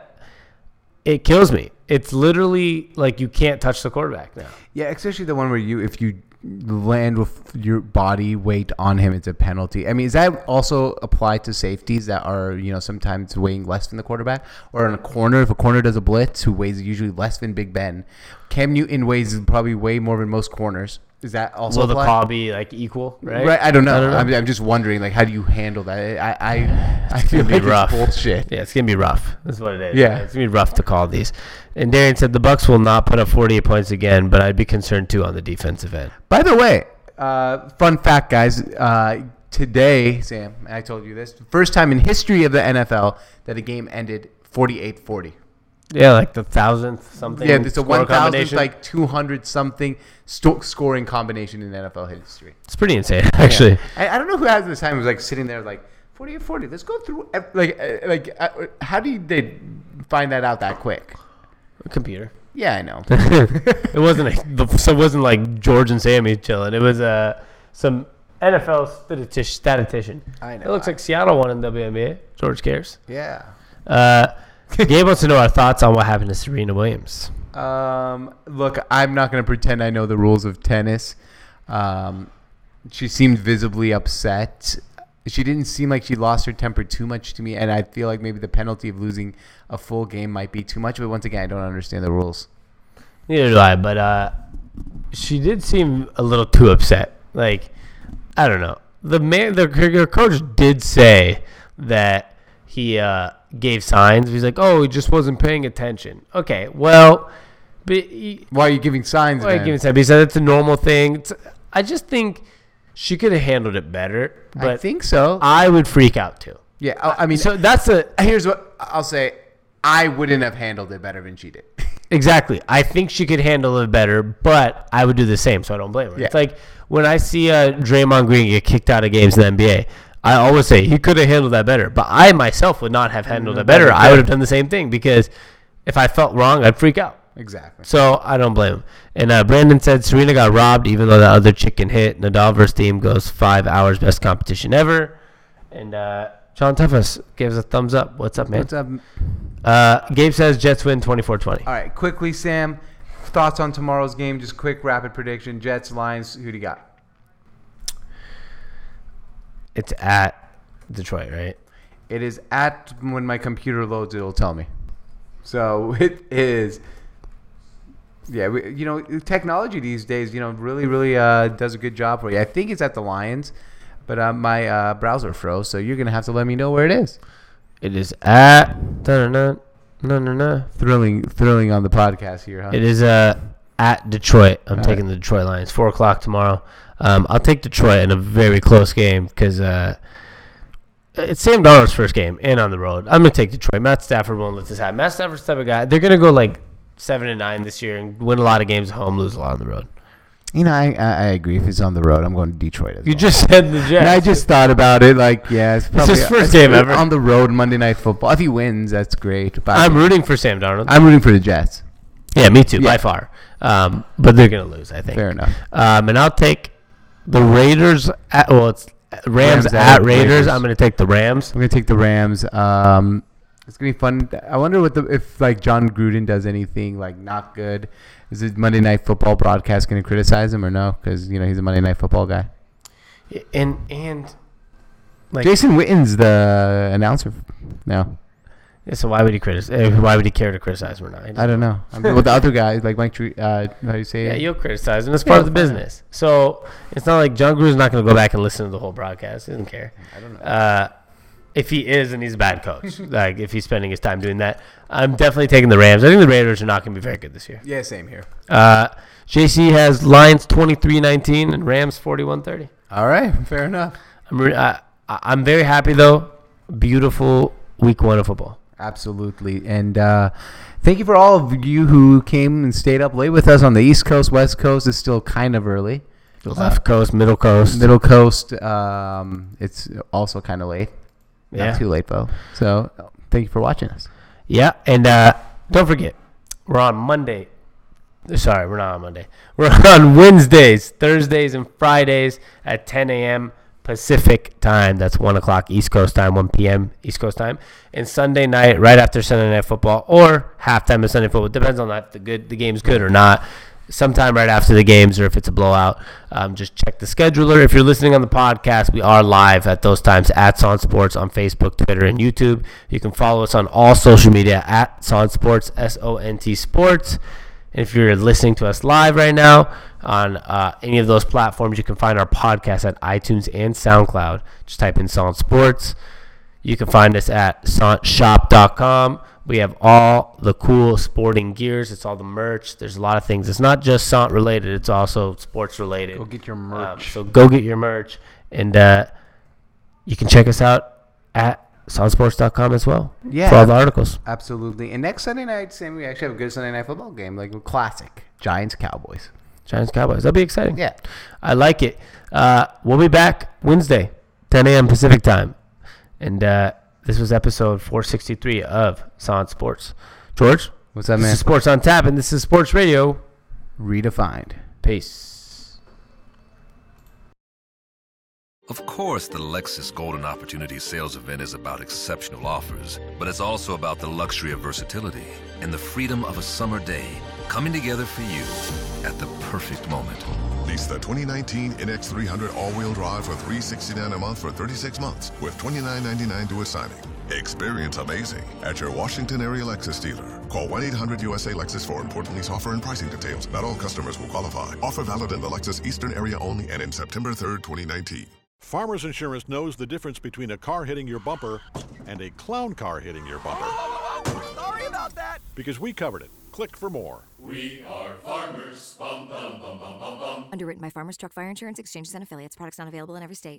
kills me. It's literally like you can't touch the quarterback now. Yeah, especially the one where if you land with your body weight on him, it's a penalty. I mean, is that also apply to safeties that are, sometimes weighing less than the quarterback? Or in a corner, if a corner does a blitz, who weighs usually less than Big Ben? Cam Newton weighs probably way more than most corners. Is that also apply? Will the call be, equal, right? Right, I don't know. I'm just wondering, how do you handle that? I feel like it's bullshit. Yeah, it's going to be rough. That's what it is. Yeah. Right? It's going to be rough to call these. And Darian said the Bucs will not put up 48 points again, but I'd be concerned, too, on the defensive end. By the way, fun fact, guys. Today, Sam, I told you this, first time in history of the NFL that a game ended 48-40. Yeah, like the 1,000th something. Yeah, it's a 1,000th, 200-something scoring combination in NFL history. It's pretty insane, actually. Yeah. I don't know who has this time. It was sitting there 48-40. Let's go through. How did they find that out that quick? A computer. Yeah, I know. It wasn't. So it wasn't like George and Sammy chilling. It was some NFL statistician. I know. It looks like Seattle won in WNBA. George cares. Yeah. Gabe wants to know our thoughts on what happened to Serena Williams. Look, I'm not going to pretend I know the rules of tennis. She seemed visibly upset. She didn't seem like she lost her temper too much to me, and I feel like maybe the penalty of losing a full game might be too much. But once again, I don't understand the rules. Neither do I, but she did seem a little too upset. I don't know. Her coach did say that he... gave signs. He's like, oh, he just wasn't paying attention. Okay, well, but why are you giving signs? Why are you giving signs? He said it's a normal thing. I just think she could have handled it better. But I think so. I would freak out too. Yeah, I mean, so here's what I'll say. I wouldn't have handled it better than she did. Exactly. I think she could handle it better, but I would do the same, so I don't blame her. Yeah. It's like when I see Draymond Green get kicked out of games in the NBA. I always say he could have handled that better, but I myself would not have handled it better. I would have done the same thing because if I felt wrong, I'd freak out. Exactly. So I don't blame him. And Brandon said Serena got robbed even though the other chick can hit. Nadal versus Thiem goes 5 hours, best competition ever. And Sean Teffes gives a thumbs up. What's up, man? What's up? Gabe says Jets win 24-20. All right, quickly, Sam, thoughts on tomorrow's game? Just quick, rapid prediction. Jets, Lions, who do you got? It's at Detroit, right? It is at when my computer loads, it'll tell me. So it is. Yeah, technology these days, really, really does a good job for you. I think it's at the Lions, but my browser froze, so you're going to have to let me know where it is. It is at. No. Thrilling on the podcast here, huh? It is at Detroit. I'm taking the Detroit Lions. 4 o'clock tomorrow. I'll take Detroit in a very close game because it's Sam Darnold's first game and on the road. I'm going to take Detroit. Matt Stafford won't let this happen. Matt Stafford's the type of guy. They're going to go 7-9 this year and win a lot of games at home, lose a lot on the road. I agree. If it's on the road, I'm going to Detroit as well. You just said the Jets. And I just thought about it. It's probably his first game ever. On the road, Monday Night Football. If he wins, that's great. But I'm rooting for Sam Darnold. I'm rooting for the Jets. Yeah, me too, by far. But they're going to lose, I think. Fair enough. And I'll take... The Raiders, it's Rams at Raiders. I'm going to take the Rams. It's going to be fun. I wonder what if John Gruden does anything like not good. Is the Monday Night Football broadcast going to criticize him or no? Because, you know, he's a Monday Night Football guy. And like Jason Witten's the announcer now. Yeah, so why would he criticize? Why would he care to criticize him or not? I don't know. I mean, with the other guys, like Mike, how do you say? Yeah, you'll criticize him. It's part of the business. So it's not like John Gruden's not going to go back and listen to the whole broadcast. He doesn't care. I don't know. If he is, then he's a bad coach. Like if he's spending his time doing that, I'm definitely taking the Rams. I think the Raiders are not going to be very good this year. Yeah, same here. JC has Lions 23-19 and Rams 41-30. All right, fair enough. I'm very happy, though. Beautiful week one of football. Absolutely. And thank you for all of you who came and stayed up late with us on the East Coast, West Coast. It's still kind of early. The left coast, middle coast. Middle coast. It's also kind of late. Yeah. Not too late, though. So thank you for watching us. Yeah. And don't forget, we're on Monday. Sorry, we're not on Monday. We're on Wednesdays, Thursdays, and Fridays at 10 a.m. Pacific time. That's 1 o'clock East Coast time, 1 p.m. East Coast time. And Sunday night, right after Sunday Night Football or halftime of Sunday Football. Depends on if the game's good or not. Sometime right after the games or if it's a blowout, just check the scheduler. If you're listening on the podcast, we are live at those times at Son Sports on Facebook, Twitter, and YouTube. You can follow us on all social media at Son Sports, S-O-N-T Sports. And if you're listening to us live right now on any of those platforms, you can find our podcast at iTunes and SoundCloud. Just type in Son Sports. You can find us at SontShop.com. We have all the cool sporting gears. It's all the merch. There's a lot of things. It's not just Sant related. It's also sports related. Go get your merch. So go get your merch. And you can check us out at SontSports.com as well. Yeah, for all the articles. Absolutely. And next Sunday night, Sam, we actually have a good Sunday night football game. Like a classic. Giants-Cowboys. That'll be exciting. Yeah. I like it. We'll be back Wednesday, 10 a.m. Pacific time. And this was episode 463 of Son Sports. George, what's up, man? This is Sports on Tap, and this is Sports Radio Redefined. Peace. Of course, the Lexus Golden Opportunity Sales Event is about exceptional offers, but it's also about the luxury of versatility and the freedom of a summer day coming together for you at the perfect moment. Lease the 2019 NX300 all-wheel drive for $369 a month for 36 months with $29.99 due at signing. Experience amazing at your Washington area Lexus dealer. Call 1-800-USA-LEXUS for important lease offer and pricing details. Not all customers will qualify. Offer valid in the Lexus Eastern area only and in September 3rd, 2019. Farmers Insurance knows the difference between a car hitting your bumper and a clown car hitting your bumper. Whoa. Sorry about that. Because we covered it. Click for more. We are farmers. Bum, bum, bum, bum, bum, bum. Underwritten by Farmers Truck Fire Insurance Exchanges and Affiliates. Products not available in every state.